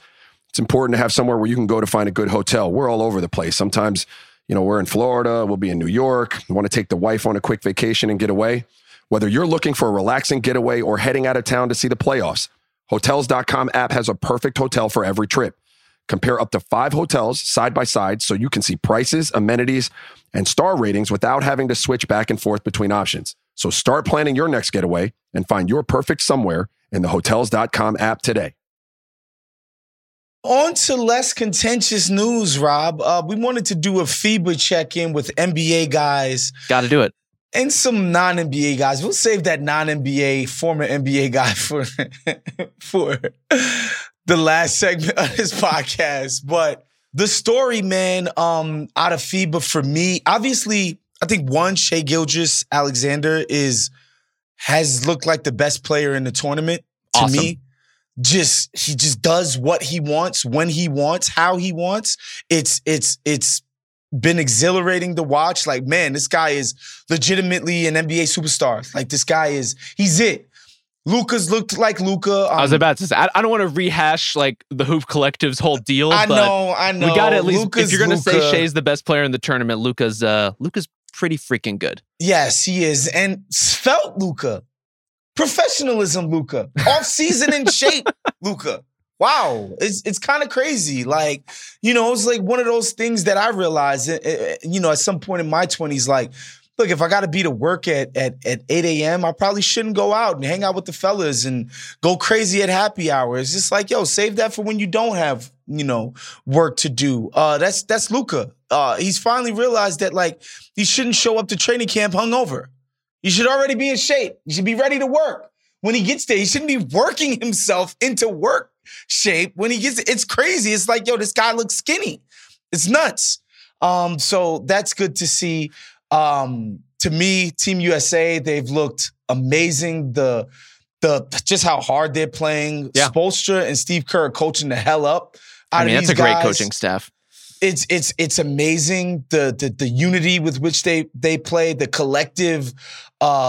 it's important to have somewhere where you can go to find a good hotel. We're all over the place. Sometimes, we're in Florida, we'll be in New York. We want to take the wife on a quick vacation and get away. Whether you're looking for a relaxing getaway or heading out of town to see the playoffs, Hotels.com app has a perfect hotel for every trip. Compare up to 5 hotels side by side so you can see prices, amenities, and star ratings without having to switch back and forth between options. So start planning your next getaway and find your perfect somewhere in the Hotels.com app today. On to less contentious news, Rob. We wanted to do a FIBA check-in with NBA guys. Got to do it. And some non-NBA guys. We'll save that non-NBA, former NBA guy for the last segment of this podcast. But the story, man, out of FIBA for me, obviously, I think one, Shea Gilgeous-Alexander has looked like the best player in the tournament to awesome. Me. He just does what he wants, when he wants, how he wants. It's been exhilarating to watch. Like, man, this guy is legitimately an NBA superstar. Like, this guy is, he's it. Luka's looked like Luka. I was about to say, I don't want to rehash like the Hoop Collective's whole deal. I know. We got at least, Luka's, if you're going to say Shea's the best player in the tournament, Luka's pretty freaking good. Yes, he is. And svelte Luka. Professionalism Luka. Off-season in shape Luka. Wow. It's kind of crazy. Like, you know, it's like one of those things that I realized, you know, at some point in my 20s, like, look, if I got to be to work at 8 a.m., I probably shouldn't go out and hang out with the fellas and go crazy at happy hour. It's just like, yo, save that for when you don't have, you know, work to do. That's Luka. He's finally realized that, like, he shouldn't show up to training camp hungover. You should already be in shape. You should be ready to work when he gets there. He shouldn't be working himself into work shape when he gets there. It's crazy. It's like, yo, this guy looks skinny. It's nuts. So that's good to see. To me, Team USA, they've looked amazing. The just how hard they're playing. Yeah. Spoelstra and Steve Kerr are coaching the hell up. That's a great guys. Coaching staff. It's amazing the unity with which they play, the collective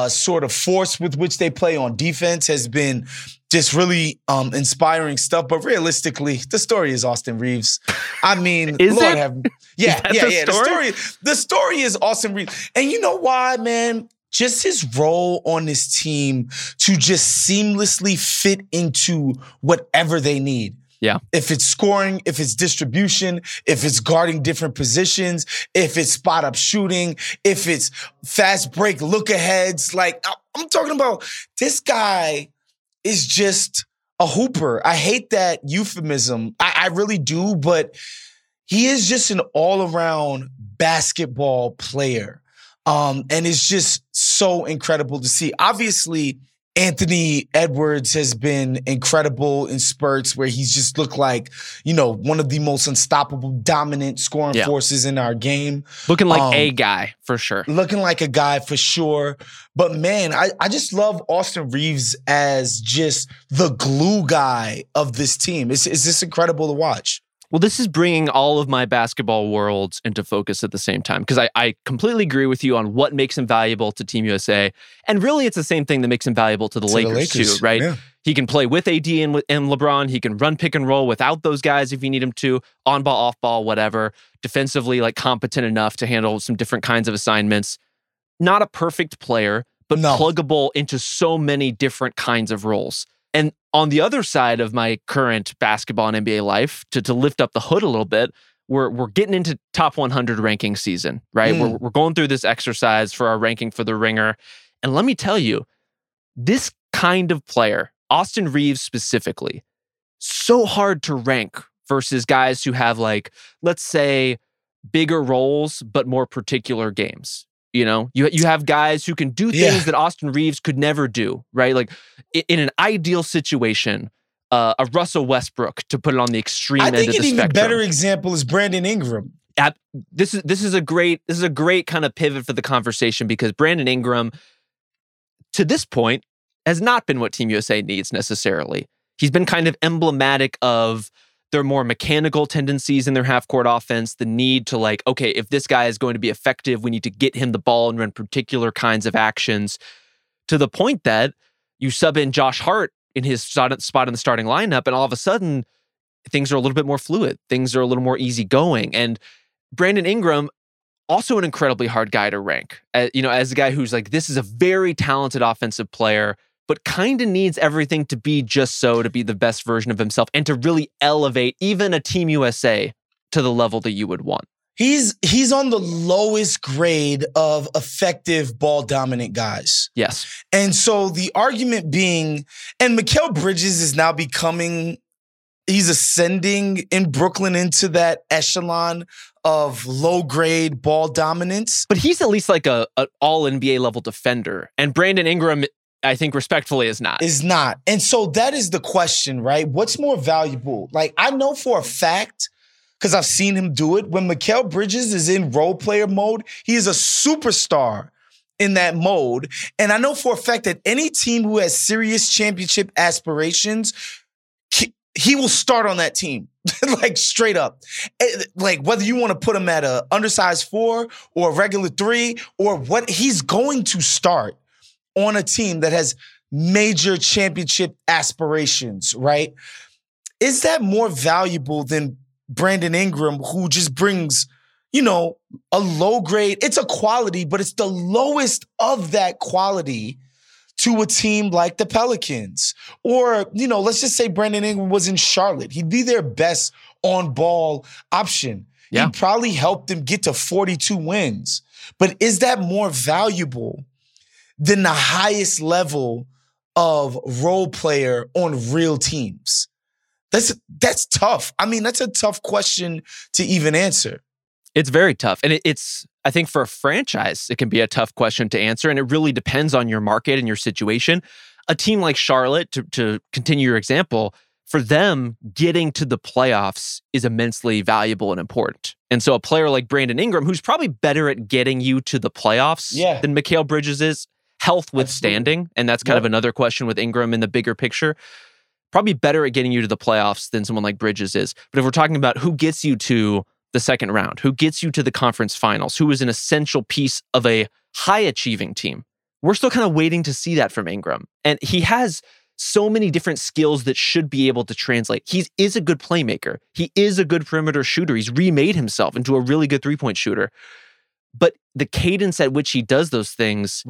sort of force with which they play on defense has been just really inspiring stuff. But realistically, the story is Austin Reaves. I mean, yeah. The story is Austin Reaves, and you know why, man? Just his role on this team to just seamlessly fit into whatever they need. Yeah. If it's scoring, if it's distribution, if it's guarding different positions, if it's spot up shooting, if it's fast break look aheads, like I'm talking about, this guy is just a hooper. I hate that euphemism. I really do, but he is just an all around basketball player. And it's just so incredible to see. Obviously, Anthony Edwards has been incredible in spurts where he's just looked like, you know, one of the most unstoppable, dominant scoring forces in our game. Looking like a guy, for sure. Looking like a guy, for sure. But, man, I just love Austin Reaves as just the glue guy of this team. It's just incredible to watch. Well, this is bringing all of my basketball worlds into focus at the same time, because I completely agree with you on what makes him valuable to Team USA. And really, it's the same thing that makes him valuable to the Lakers too, right? Yeah. He can play with AD and LeBron. He can run pick and roll without those guys if you need him to, on ball, off ball, whatever. Defensively, like, competent enough to handle some different kinds of assignments. Not a perfect player, but pluggable into so many different kinds of roles. And on the other side of my current basketball and NBA life, to lift up the hood a little bit, we're getting into top 100 ranking season, right? We're going through this exercise for our ranking for the Ringer. And let me tell you, this kind of player, Austin Reaves specifically, so hard to rank versus guys who have, like, let's say, bigger roles, but more particular games. You know, you have guys who can do things that Austin Reaves could never do, right? Like, in an ideal situation, a Russell Westbrook, to put it on the extreme end of the spectrum. I think an even better example is Brandon Ingram. This is a great kind of pivot for the conversation, because Brandon Ingram, to this point, has not been what Team USA needs necessarily. He's been kind of emblematic of their more mechanical tendencies in their half-court offense, the need to, like, okay, if this guy is going to be effective, we need to get him the ball and run particular kinds of actions, to the point that you sub in Josh Hart in his spot in the starting lineup, and all of a sudden, things are a little bit more fluid. Things are a little more easygoing. And Brandon Ingram, also an incredibly hard guy to rank, you know, as a guy who's like, this is a very talented offensive player, but kind of needs everything to be just so, to be the best version of himself and to really elevate even a Team USA to the level that you would want. He's on the lowest grade of effective ball dominant guys. Yes. And so the argument being, and Mikal Bridges is now becoming, he's ascending in Brooklyn into that echelon of low-grade ball dominance. But he's at least like an all-NBA level defender. And Brandon Ingram, I think respectfully, is not. And so that is the question, right? What's more valuable? Like, I know for a fact, because I've seen him do it, when Mikal Bridges is in role player mode, he is a superstar in that mode. And I know for a fact that any team who has serious championship aspirations, he will start on that team, like straight up. Like whether you want to put him at a undersized 4 or a regular 3 or what, he's going to start on a team that has major championship aspirations, right? Is that more valuable than Brandon Ingram, who just brings, you know, a low grade? It's a quality, but it's the lowest of that quality to a team like the Pelicans. Or, you know, let's just say Brandon Ingram was in Charlotte. He'd be their best on-ball option. Yeah. He probably helped them get to 42 wins. But is that more valuable than the highest level of role player on real teams? That's tough. I mean, that's a tough question to even answer. It's very tough. And it's, I think for a franchise, it can be a tough question to answer. And it really depends on your market and your situation. A team like Charlotte, to continue your example, for them, getting to the playoffs is immensely valuable and important. And so a player like Brandon Ingram, who's probably better at getting you to the playoffs than Mikal Bridges is, health withstanding. Absolutely. And that's kind of another question with Ingram in the bigger picture. Probably better at getting you to the playoffs than someone like Bridges is. But if we're talking about who gets you to the second round, who gets you to the conference finals, who is an essential piece of a high-achieving team, we're still kind of waiting to see that from Ingram. And he has so many different skills that should be able to translate. He is a good playmaker. He is a good perimeter shooter. He's remade himself into a really good three-point shooter. But the cadence at which he does those things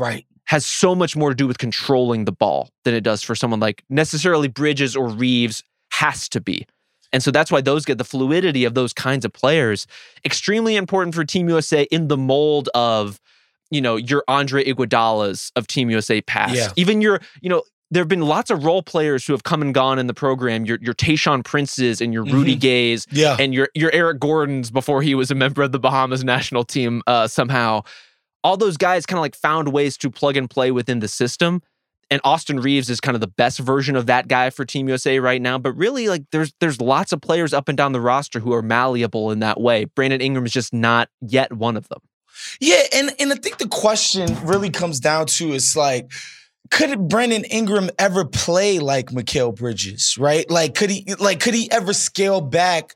has so much more to do with controlling the ball than it does for someone like necessarily Bridges or Reaves has to be. And so that's why those get the fluidity of those kinds of players. Extremely important for Team USA in the mold of, you know, your Andre Iguodala's of Team USA past. Yeah. Even your, you know, there have been lots of role players who have come and gone in the program. Your Tayshaun Prince's and your Rudy Gays and your Eric Gordon's before he was a member of the Bahamas national team somehow. All those guys kind of like found ways to plug and play within the system. And Austin Reaves is kind of the best version of that guy for Team USA right now. But really, like, there's lots of players up and down the roster who are malleable in that way. Brandon Ingram is just not yet one of them. Yeah, and I think the question really comes down to is like, could Brandon Ingram ever play like Mikal Bridges, right? Like, could he ever scale back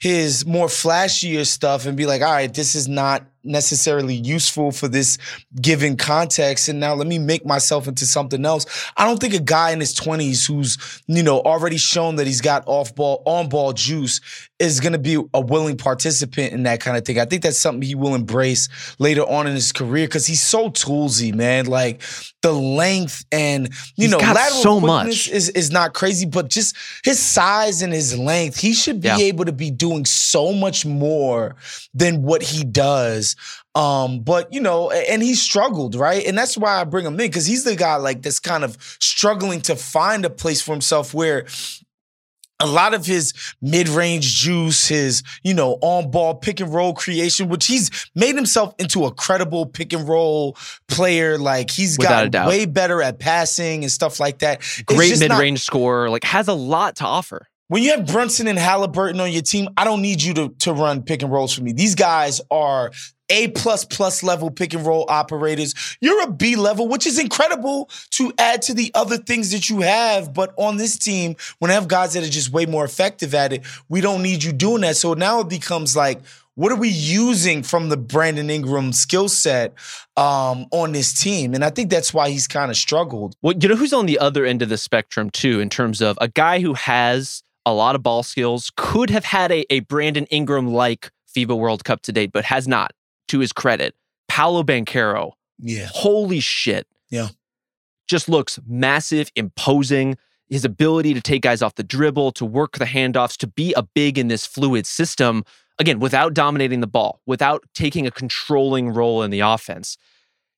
his more flashier stuff and be like, all right, this is not necessarily useful for this given context, and now let me make myself into something else. I don't think a guy in his 20s who's, you know, already shown that he's got off-ball, on-ball juice is going to be a willing participant in that kind of thing. I think that's something he will embrace later on in his career because he's so toolsy, man. Like, the length and, you know, lateral so quickness is not crazy, but just his size and his length, he should be able to be doing so much more than what he does. But, you know, and he struggled, right? And that's why I bring him in, because he's the guy like that's kind of struggling to find a place for himself where a lot of his mid-range juice, his, you know, on-ball pick-and-roll creation, which he's made himself into a credible pick-and-roll player. Like, he's got way better at passing and stuff like that. Great mid-range scorer, like has a lot to offer. When you have Brunson and Halliburton on your team, I don't need you to run pick-and-rolls for me. These guys are A++ level pick and roll operators. You're a B level, which is incredible to add to the other things that you have. But on this team, when I have guys that are just way more effective at it, we don't need you doing that. So now it becomes like, what are we using from the Brandon Ingram skill set on this team? And I think that's why he's kind of struggled. Well, you know who's on the other end of the spectrum too, in terms of a guy who has a lot of ball skills, could have had a Brandon Ingram-like FIBA World Cup to date, but has not. To his credit, Paolo Banchero, holy shit, just looks massive, imposing. His ability to take guys off the dribble, to work the handoffs, to be a big in this fluid system, again, without dominating the ball, without taking a controlling role in the offense.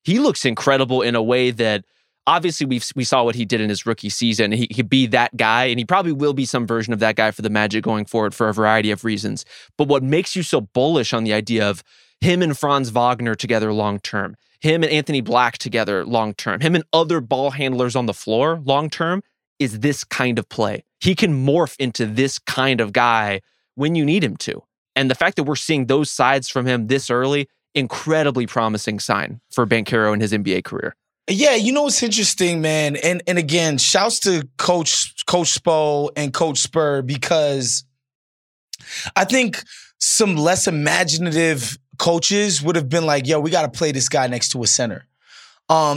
He looks incredible in a way that obviously we saw what he did in his rookie season. He could be that guy, and he probably will be some version of that guy for the Magic going forward for a variety of reasons. But what makes you so bullish on the idea of him and Franz Wagner together long-term, him and Anthony Black together long-term, him and other ball handlers on the floor long-term, is this kind of play. He can morph into this kind of guy when you need him to. And the fact that we're seeing those sides from him this early, incredibly promising sign for Banchero in his NBA career. Yeah, you know what's interesting, man? And again, shouts to Coach Spo and Coach Spur, because I think some less imaginative coaches would have been like, yo, we got to play this guy next to a center.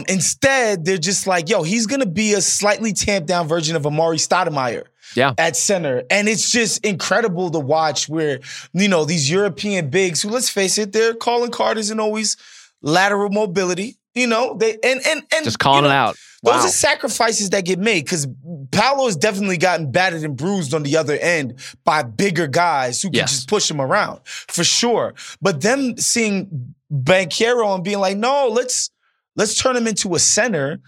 Instead, they're just like, yo, he's going to be a slightly tamped down version of Amari Stoudemire. Yeah. At center. And it's just incredible to watch where, you know, these European bigs who, let's face it, their calling card isn't always lateral mobility. You know, they and just calling it out. Wow. Those are sacrifices that get made, because Paolo's definitely gotten battered and bruised on the other end by bigger guys who can just push him around for sure. But them seeing Banchero and being like, no, let's turn him into a center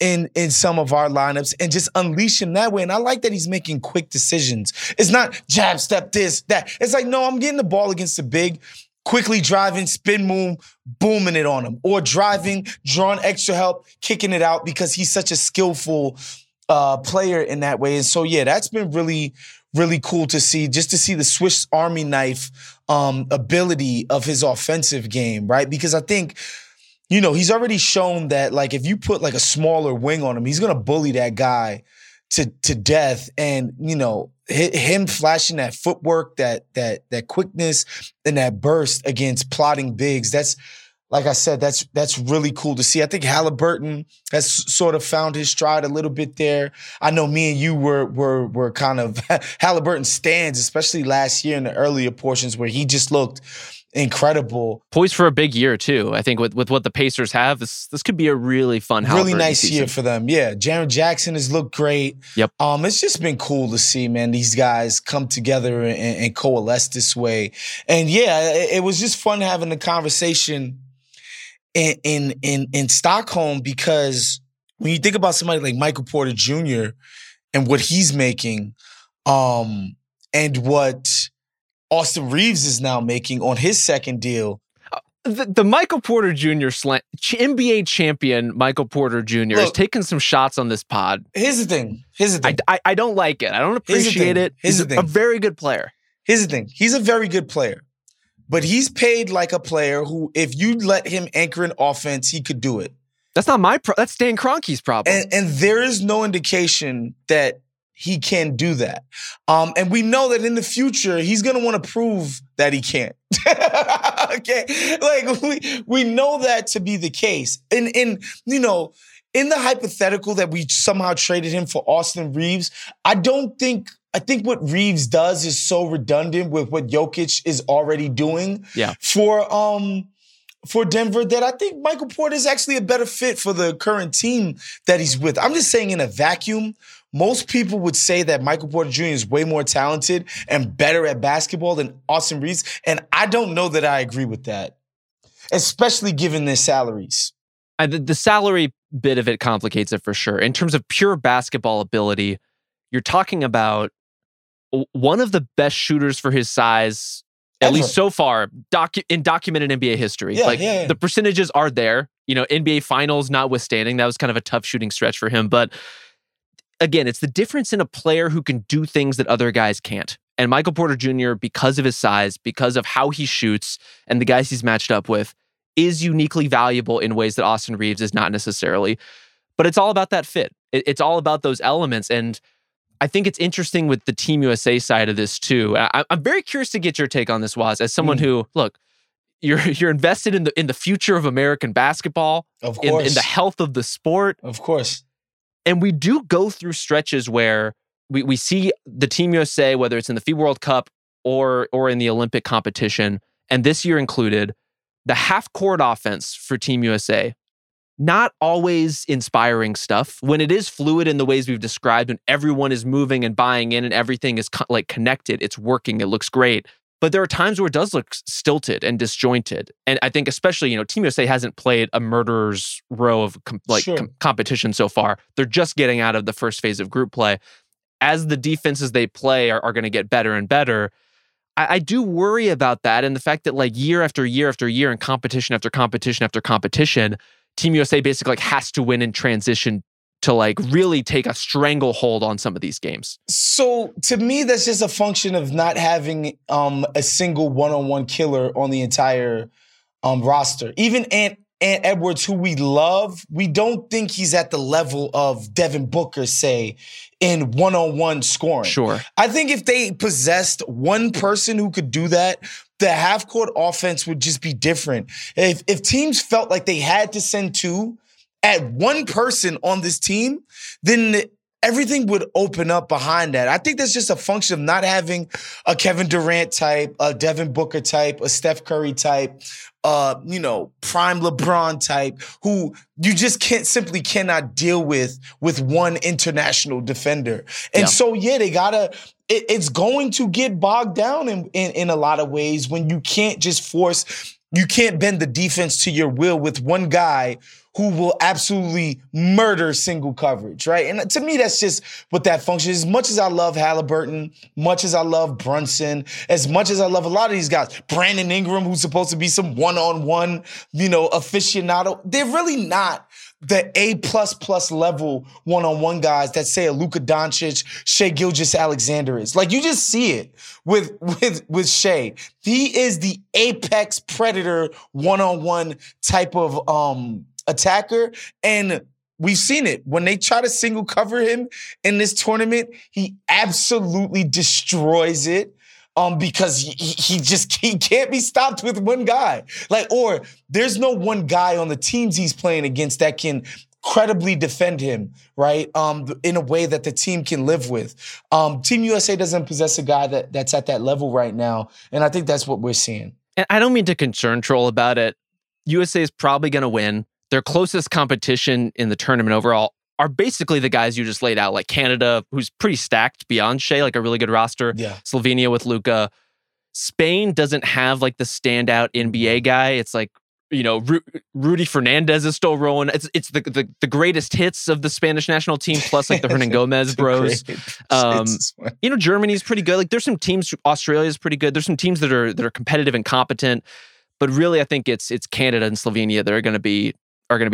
in some of our lineups and just unleash him that way. And I like that he's making quick decisions. It's not jab, step, this, that. It's like, no, I'm getting the ball against the big, quickly driving, spin move, booming it on him. Or driving, drawing extra help, kicking it out, because he's such a skillful player in that way. And so, yeah, that's been really, really cool to see, just to see the Swiss Army knife ability of his offensive game, right? Because I think, you know, he's already shown that, like, if you put, like, a smaller wing on him, he's going to bully that guy to death. And, you know, him flashing that footwork, that quickness, and that burst against plotting bigs. That's, like I said, that's really cool to see. I think Halliburton has sort of found his stride a little bit there. I know me and you were kind of Halliburton stands, especially last year in the earlier portions where he just looked incredible. Poised for a big year too. I think with what the Pacers have, this could be a really fun, really nice season. Year for them. Yeah, Jaren Jackson has looked great. Yep. It's just been cool to see, man. These guys come together and coalesce this way. And yeah, it was just fun having the conversation in Stockholm, because when you think about somebody like Michael Porter Jr. and what he's making, and what Austin Reaves is now making on his second deal. The Michael Porter Jr. NBA champion Michael Porter Jr. Look, has taken some shots on this pod. Here's the thing. I don't like it. I don't appreciate it. He's a very good player. Here's the thing. He's a very good player. But he's paid like a player who, if you let him anchor an offense, he could do it. That's not my problem. That's Dan Kroenke's problem. And there is no indication that he can do that. And we know that in the future, he's going to want to prove that he can't. Okay? Like, we know that to be the case. And, you know, in the hypothetical that we somehow traded him for Austin Reaves, I think what Reaves does is so redundant with what Jokic is already doing for Denver, that I think Michael Porter is actually a better fit for the current team that he's with. I'm just saying, in a vacuum, most people would say that Michael Porter Jr. is way more talented and better at basketball than Austin Reaves, and I don't know that I agree with that, especially given their salaries. The salary bit of it complicates it for sure. In terms of pure basketball ability, you're talking about one of the best shooters for his size, at least so far, in documented NBA history. The percentages are there. You know, NBA Finals notwithstanding, that was kind of a tough shooting stretch for him, but again, it's the difference in a player who can do things that other guys can't. And Michael Porter Jr., because of his size, because of how he shoots and the guys he's matched up with, is uniquely valuable in ways that Austin Reaves is not necessarily. But it's all about that fit. It's all about those elements. And I think it's interesting with the Team USA side of this too. I'm very curious to get your take on this, Waz, as someone who, look, you're invested in the future of American basketball, of course, in the health of the sport. Of course. And we do go through stretches where we see the Team USA, whether it's in the FIBA World Cup or in the Olympic competition, and this year included, the half-court offense for Team USA. Not always inspiring stuff. When it is fluid in the ways we've described, when everyone is moving and buying in and everything is connected, it's working, it looks great. But there are times where it does look stilted and disjointed. And I think especially, you know, Team USA hasn't played a murderer's row of competition so far. They're just getting out of the first phase of group play. As the defenses they play are going to get better and better, I do worry about that. And the fact that, like, year after year after year and competition after competition after competition, Team USA basically has to win in transition to really take a stranglehold on some of these games. So to me, that's just a function of not having a single one-on-one killer on the entire roster. Even Ant Ant Edwards, who we love, we don't think he's at the level of Devin Booker, say, in one-on-one scoring. Sure. I think if they possessed one person who could do that, the half-court offense would just be different. If teams felt like they had to send two at one person on this team, then everything would open up behind that. I think that's just a function of not having a Kevin Durant type, a Devin Booker type, a Steph Curry type, prime LeBron type, who you just cannot deal with one international defender. And so, they gotta, it's going to get bogged down in a lot of ways when you can't just you can't bend the defense to your will with one guy who will absolutely murder single coverage, right? And to me, that's just what that function is. As much as I love Halliburton, much as I love Brunson, as much as I love a lot of these guys, Brandon Ingram, who's supposed to be some one-on-one, aficionado, they're really not the A++ level one-on-one guys that say a Luka Doncic, Shea Gilgeous-Alexander is. Like, you just see it with Shea. He is the apex predator one-on-one type of attacker, and we've seen it. When they try to single cover him in this tournament, he absolutely destroys it. Because he can't be stopped with one guy. Or there's no one guy on the teams he's playing against that can credibly defend him, right? In a way that the team can live with. Team USA doesn't possess a guy that's at that level right now. And I think that's what we're seeing. And I don't mean to concern troll about it. USA is probably going to win. Their closest competition in the tournament overall are basically the guys you just laid out, like Canada, who's pretty stacked beyond Shea, like a really good roster. Yeah. Slovenia with Luka. Spain doesn't have the standout NBA guy. It's Rudy Fernandez is still rolling. It's the greatest hits of the Spanish national team, plus the Hernan Gomez bros. Germany's pretty good. There's some teams. Australia's pretty good. There's some teams that are competitive and competent. But really, I think it's Canada and Slovenia that are going to be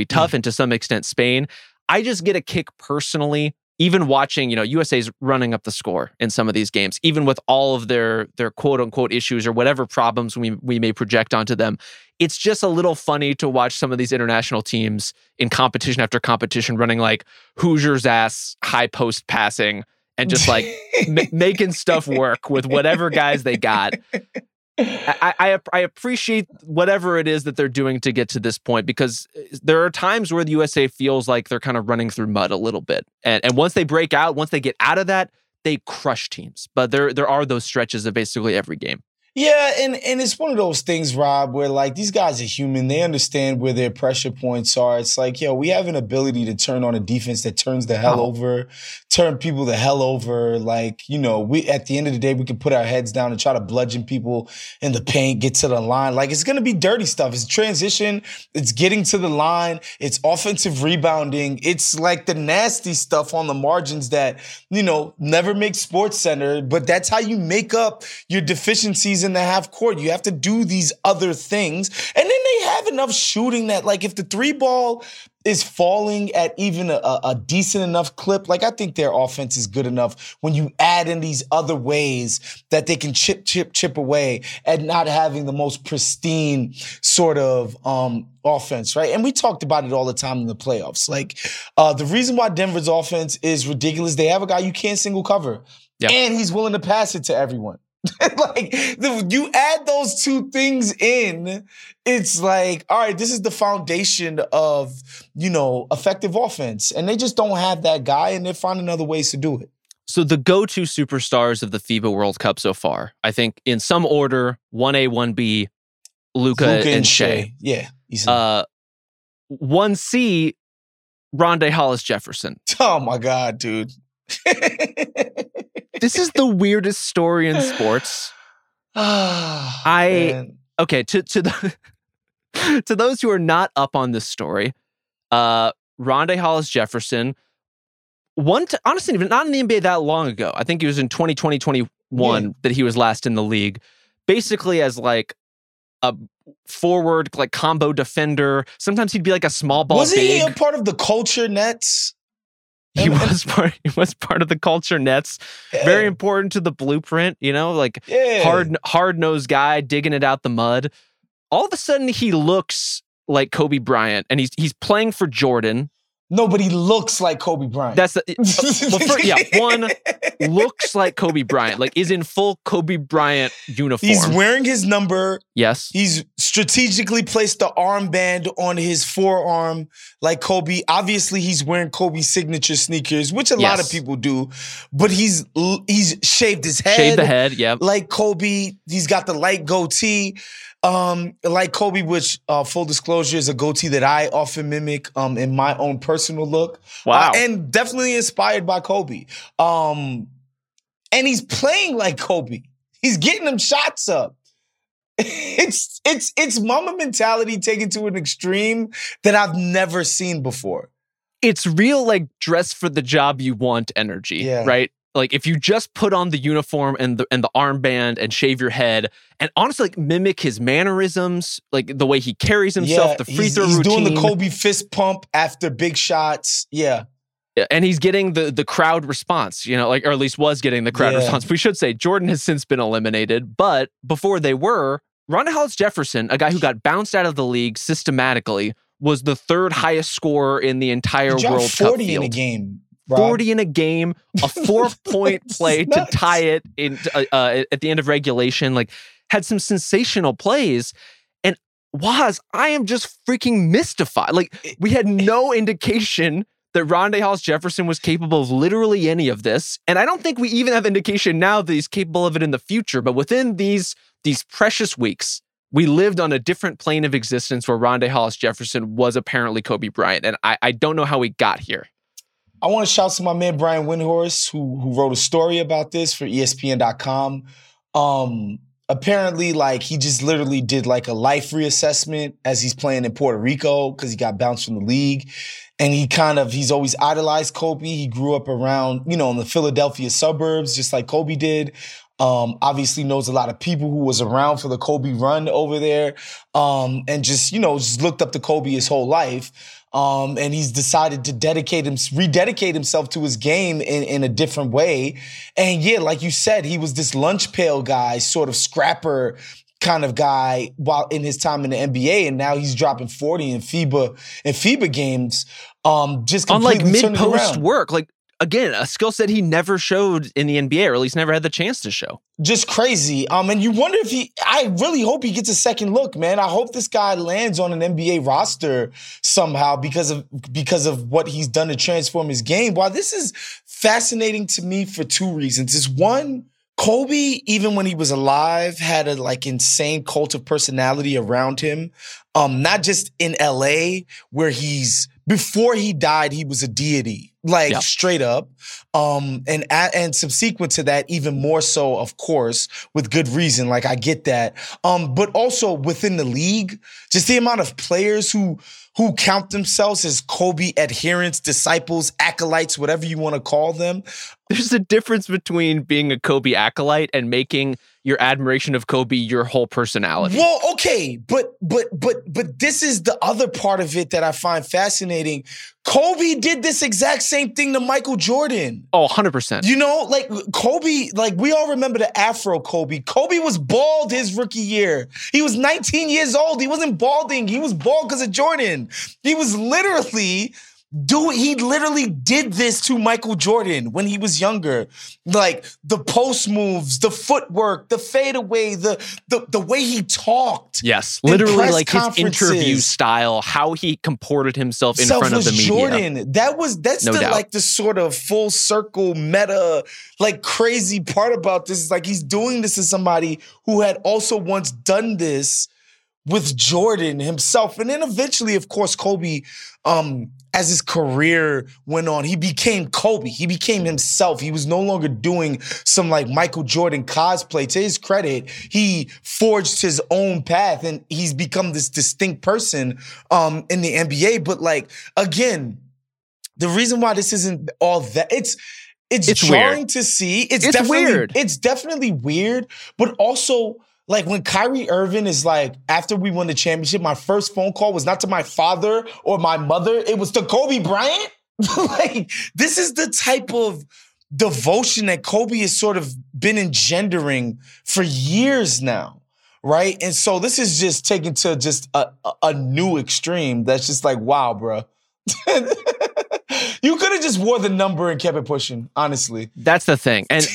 tough, and to some extent Spain. I just get a kick personally, even watching, USA's running up the score in some of these games, even with all of their quote unquote issues or whatever problems we may project onto them. It's just a little funny to watch some of these international teams in competition after competition running Hoosiers ass high post passing and just making stuff work with whatever guys they got. I appreciate whatever it is that they're doing to get to this point, because there are times where the USA feels like they're kind of running through mud a little bit. And once they break out, once they get out of that, they crush teams. But there are those stretches of basically every game. Yeah, and it's one of those things, Rob, where these guys are human. They understand where their pressure points are. It's we have an ability to turn on a defense that turns the hell over, turn people the hell over. We at the end of the day, we can put our heads down and try to bludgeon people in the paint, get to the line. It's going to be dirty stuff. It's transition. It's getting to the line. It's offensive rebounding. It's the nasty stuff on the margins that, never makes SportsCenter, but that's how you make up your deficiencies in the half court. You have to do these other things. And then they have enough shooting that if the three ball is falling at even a decent enough clip, I think their offense is good enough when you add in these other ways that they can chip away at not having the most pristine sort of offense, right? And we talked about it all the time in the playoffs. The reason why Denver's offense is ridiculous, they have a guy you can't single cover. Yep. And he's willing to pass it to everyone. You add those two things in, it's all right, this is the foundation of, effective offense. And they just don't have that guy, and they're finding other ways to do it. So the go-to superstars of the FIBA World Cup so far, I think in some order, 1A, 1B, Luka and Shea. Yeah. 1C, Rondé Hollis-Jefferson. Oh, my God, dude. This is the weirdest story in sports. To those who are not up on this story, Rondé Hollis-Jefferson, honestly, not in the NBA that long ago. I think it was in 2020, 2021 that he was last in the league. Basically as a forward, combo defender. Sometimes he'd be a small ball. Was he a part of the Culture Nets? He was part of the Culture Nets. Yeah. Very important to the blueprint, hard-nosed guy digging it out the mud. All of a sudden, he looks like Kobe Bryant, and he's playing for Jordan. Nobody looks like Kobe Bryant. That's the, one looks like Kobe Bryant, like is in full Kobe Bryant uniform. He's wearing his number. Yes. He's strategically placed the armband on his forearm like Kobe. Obviously, he's wearing Kobe's signature sneakers, which a lot of people do, but he's shaved his head. Shaved the head, yeah. Like Kobe, he's got the light goatee. Like Kobe, which full disclosure is a goatee that I often mimic in my own personal look. Wow. And definitely inspired by Kobe. And he's playing like Kobe. He's getting them shots up. It's mama mentality taken to an extreme that I've never seen before. It's real like dress for the job you want energy, right? Like if you just put on the uniform and the armband and shave your head and honestly like mimic his mannerisms, like the way he carries himself, the free throw routine. He's doing the Kobe fist pump after big shots. Yeah. And he's getting the crowd response, you know, like, or at least was getting the crowd response. We should say Jordan has since been eliminated, but before they were, Ronda Hollis-Jefferson, a guy who got bounced out of the league systematically, was the third highest scorer in the entire World Cup field. 40 in a game. 40 in a game, a 4-point play to tie it in at the end of regulation. Like, had some sensational plays. And Waz, I am just freaking mystified. Like, we had no indication that Rondae Hollis-Jefferson was capable of literally any of this. And I don't think we even have indication now that he's capable of it in the future. But within these precious weeks, we lived on a different plane of existence where Rondae Hollis-Jefferson was apparently Kobe Bryant. And I don't know how we got here. I want to shout to my man, Brian Windhorst, who wrote a story about this for ESPN.com. Apparently, like, he just literally did, like, a life reassessment as he's playing in Puerto Rico because he got bounced from the league. And he's always idolized Kobe. He grew up around, you know, in the Philadelphia suburbs, just like Kobe did. Obviously knows a lot of people who was around for the Kobe run over there. And just, you know, just looked up to Kobe his whole life. And he's decided to rededicate himself to his game in a different way. And yeah, like you said, he was this lunch pail guy, sort of scrapper kind of guy while in his time in the NBA, and now he's dropping 40 in FIBA games. Just completely on like mid-post work, like again, a skill set he never showed in the NBA, or at least never had the chance to show. Just crazy. And you wonder if I really hope he gets a second look, man. I hope this guy lands on an NBA roster somehow because of what he's done to transform his game. Wow, this is fascinating to me for two reasons. It's one, Kobe, even when he was alive, had a like insane cult of personality around him. Not just in LA, where before he died, he was a deity, like straight up. And subsequent to that, even more so, of course, with good reason. Like I get that. But also within the league, just the amount of players who count themselves as Kobe adherents, disciples, acolytes, whatever you want to call them. There's a difference between being a Kobe acolyte and making your admiration of Kobe your whole personality. Well, okay, but this is the other part of it that I find fascinating. Kobe did this exact same thing to Michael Jordan. Oh, 100%. You know, like Kobe, like we all remember the Afro Kobe. Kobe was bald his rookie year. He was 19 years old. He wasn't balding. He was bald because of Jordan. He was literally... He literally did this to Michael Jordan when he was younger. Like the post moves, the footwork, the fadeaway, the way he talked. Yes, literally like his interview style, how he comported himself in front of the media. Jordan, that's like the sort of full circle meta, like crazy part about this is like he's doing this to somebody who had also once done this with Jordan himself. And then eventually, of course, Kobe, as his career went on, he became Kobe. He became himself. He was no longer doing some like Michael Jordan cosplay. To his credit, he forged his own path and he's become this distinct person in the NBA. But like, again, the reason why this isn't all that, it's jarring to see. It's definitely weird, but also... Like when Kyrie Irving is like, after we won the championship, my first phone call was not to my father or my mother. It was to Kobe Bryant. Like this is the type of devotion that Kobe has sort of been engendering for years now, right? And so this is just taken to just a new extreme that's just like, wow, bro. You could have just wore the number and kept it pushing, honestly. That's the thing. And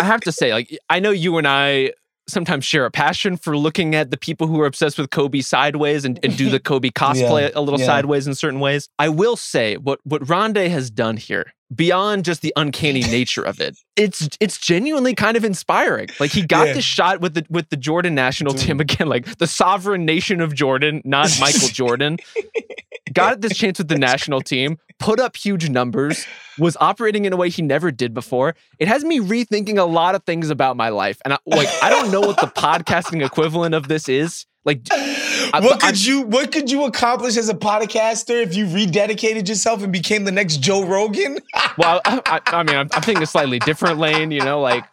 I have to say, like, I know you and I sometimes share a passion for looking at the people who are obsessed with Kobe sideways and do the Kobe cosplay a little sideways in certain ways. I will say what Rondé has done here, beyond just the uncanny nature of it, it's genuinely kind of inspiring. Like, he got this shot with the Jordan national team again, like the sovereign nation of Jordan, not Michael Jordan. Got this chance with the national team, put up huge numbers, was operating in a way he never did before. It has me rethinking a lot of things about my life. And I don't know what the podcasting equivalent of this is. Like, what could you accomplish as a podcaster if you rededicated yourself and became the next Joe Rogan? Well, I mean, I'm thinking a slightly different lane, you know, like,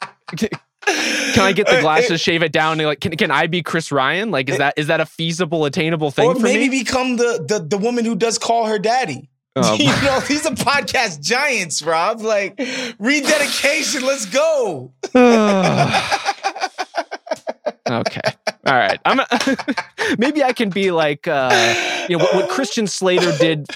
can I get the glasses, shave it down, and like, can I be Chris Ryan? Like, is that a feasible, attainable thing for me? Or maybe become the woman who does Call Her Daddy. You know, these are podcast giants, Rob. Like, rededication, let's go. Okay. All right. Maybe I can be like, you know, what Christian Slater did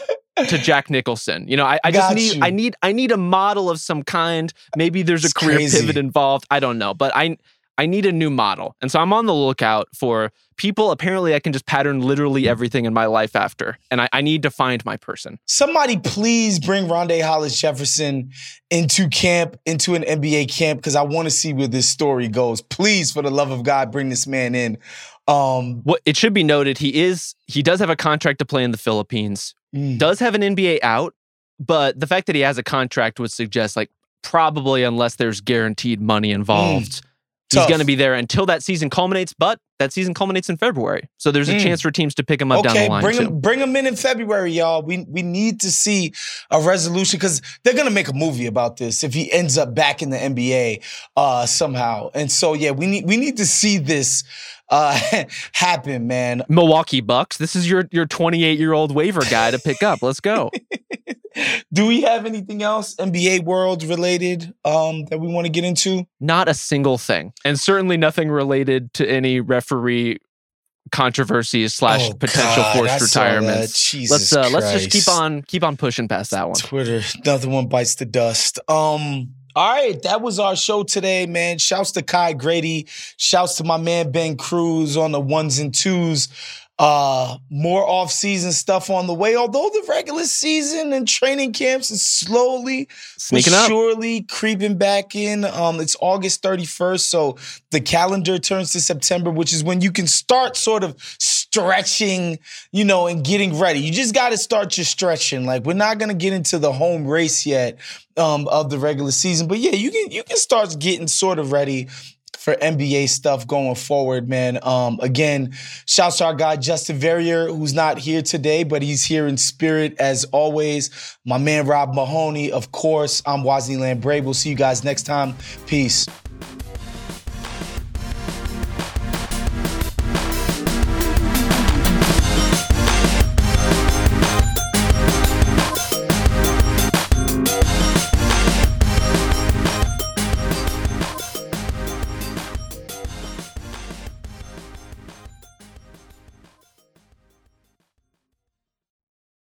to Jack Nicholson. You know, I need a model of some kind. Maybe there's a career pivot involved. I don't know, but I need a new model. And so I'm on the lookout for people. Apparently I can just pattern literally everything in my life after. And I need to find my person. Somebody please bring Rondé Hollis-Jefferson into an NBA camp, because I want to see where this story goes. Please, for the love of God, bring this man in. Well, it should be noted, he does have a contract to play in the Philippines, does have an NBA out, but the fact that he has a contract would suggest, like, probably unless there's guaranteed money involved, he's going to be there until that season culminates, but that season culminates in February. So there's a chance for teams to pick him up down the line. Bring him in February, y'all. We need to see a resolution, because they're going to make a movie about this if he ends up back in the NBA somehow. And so, yeah, we need to see this happen, man. Milwaukee Bucks, this is your 28-year-old waiver guy to pick up. Let's go. Do we have anything else NBA world related that we want to get into? Not a single thing. And certainly nothing related to any referee controversies / potential forced retirements. Let's just keep on pushing past that one. Twitter, another one bites the dust. All right, that was our show today, man. Shouts to Kai Grady. Shouts to my man Ben Cruz on the ones and twos. More off-season stuff on the way, although the regular season and training camps is slowly surely creeping back in. It's August 31st, so the calendar turns to September, which is when you can start sort of stretching, you know, and getting ready. You just got to start your stretching. Like, we're not going to get into the home race yet of the regular season, but yeah, you can start getting sort of ready for NBA stuff going forward, man. Again, shouts to our guy, Justin Verrier, who's not here today, but he's here in spirit as always. My man, Rob Mahoney, of course. I'm Wozni Lambre. We'll see you guys next time. Peace.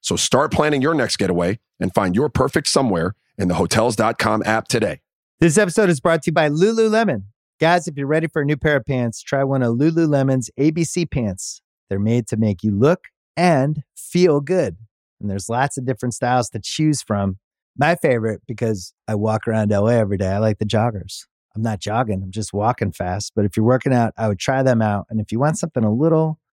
So start planning your next getaway and find your perfect somewhere in the Hotels.com app today. This episode is brought to you by Lululemon. Guys, if you're ready for a new pair of pants, try one of Lululemon's ABC pants. They're made to make you look and feel good. And there's lots of different styles to choose from. My favorite, because I walk around LA every day, I like the joggers. I'm not jogging, I'm just walking fast. But if you're working out, I would try them out. And if you want something a little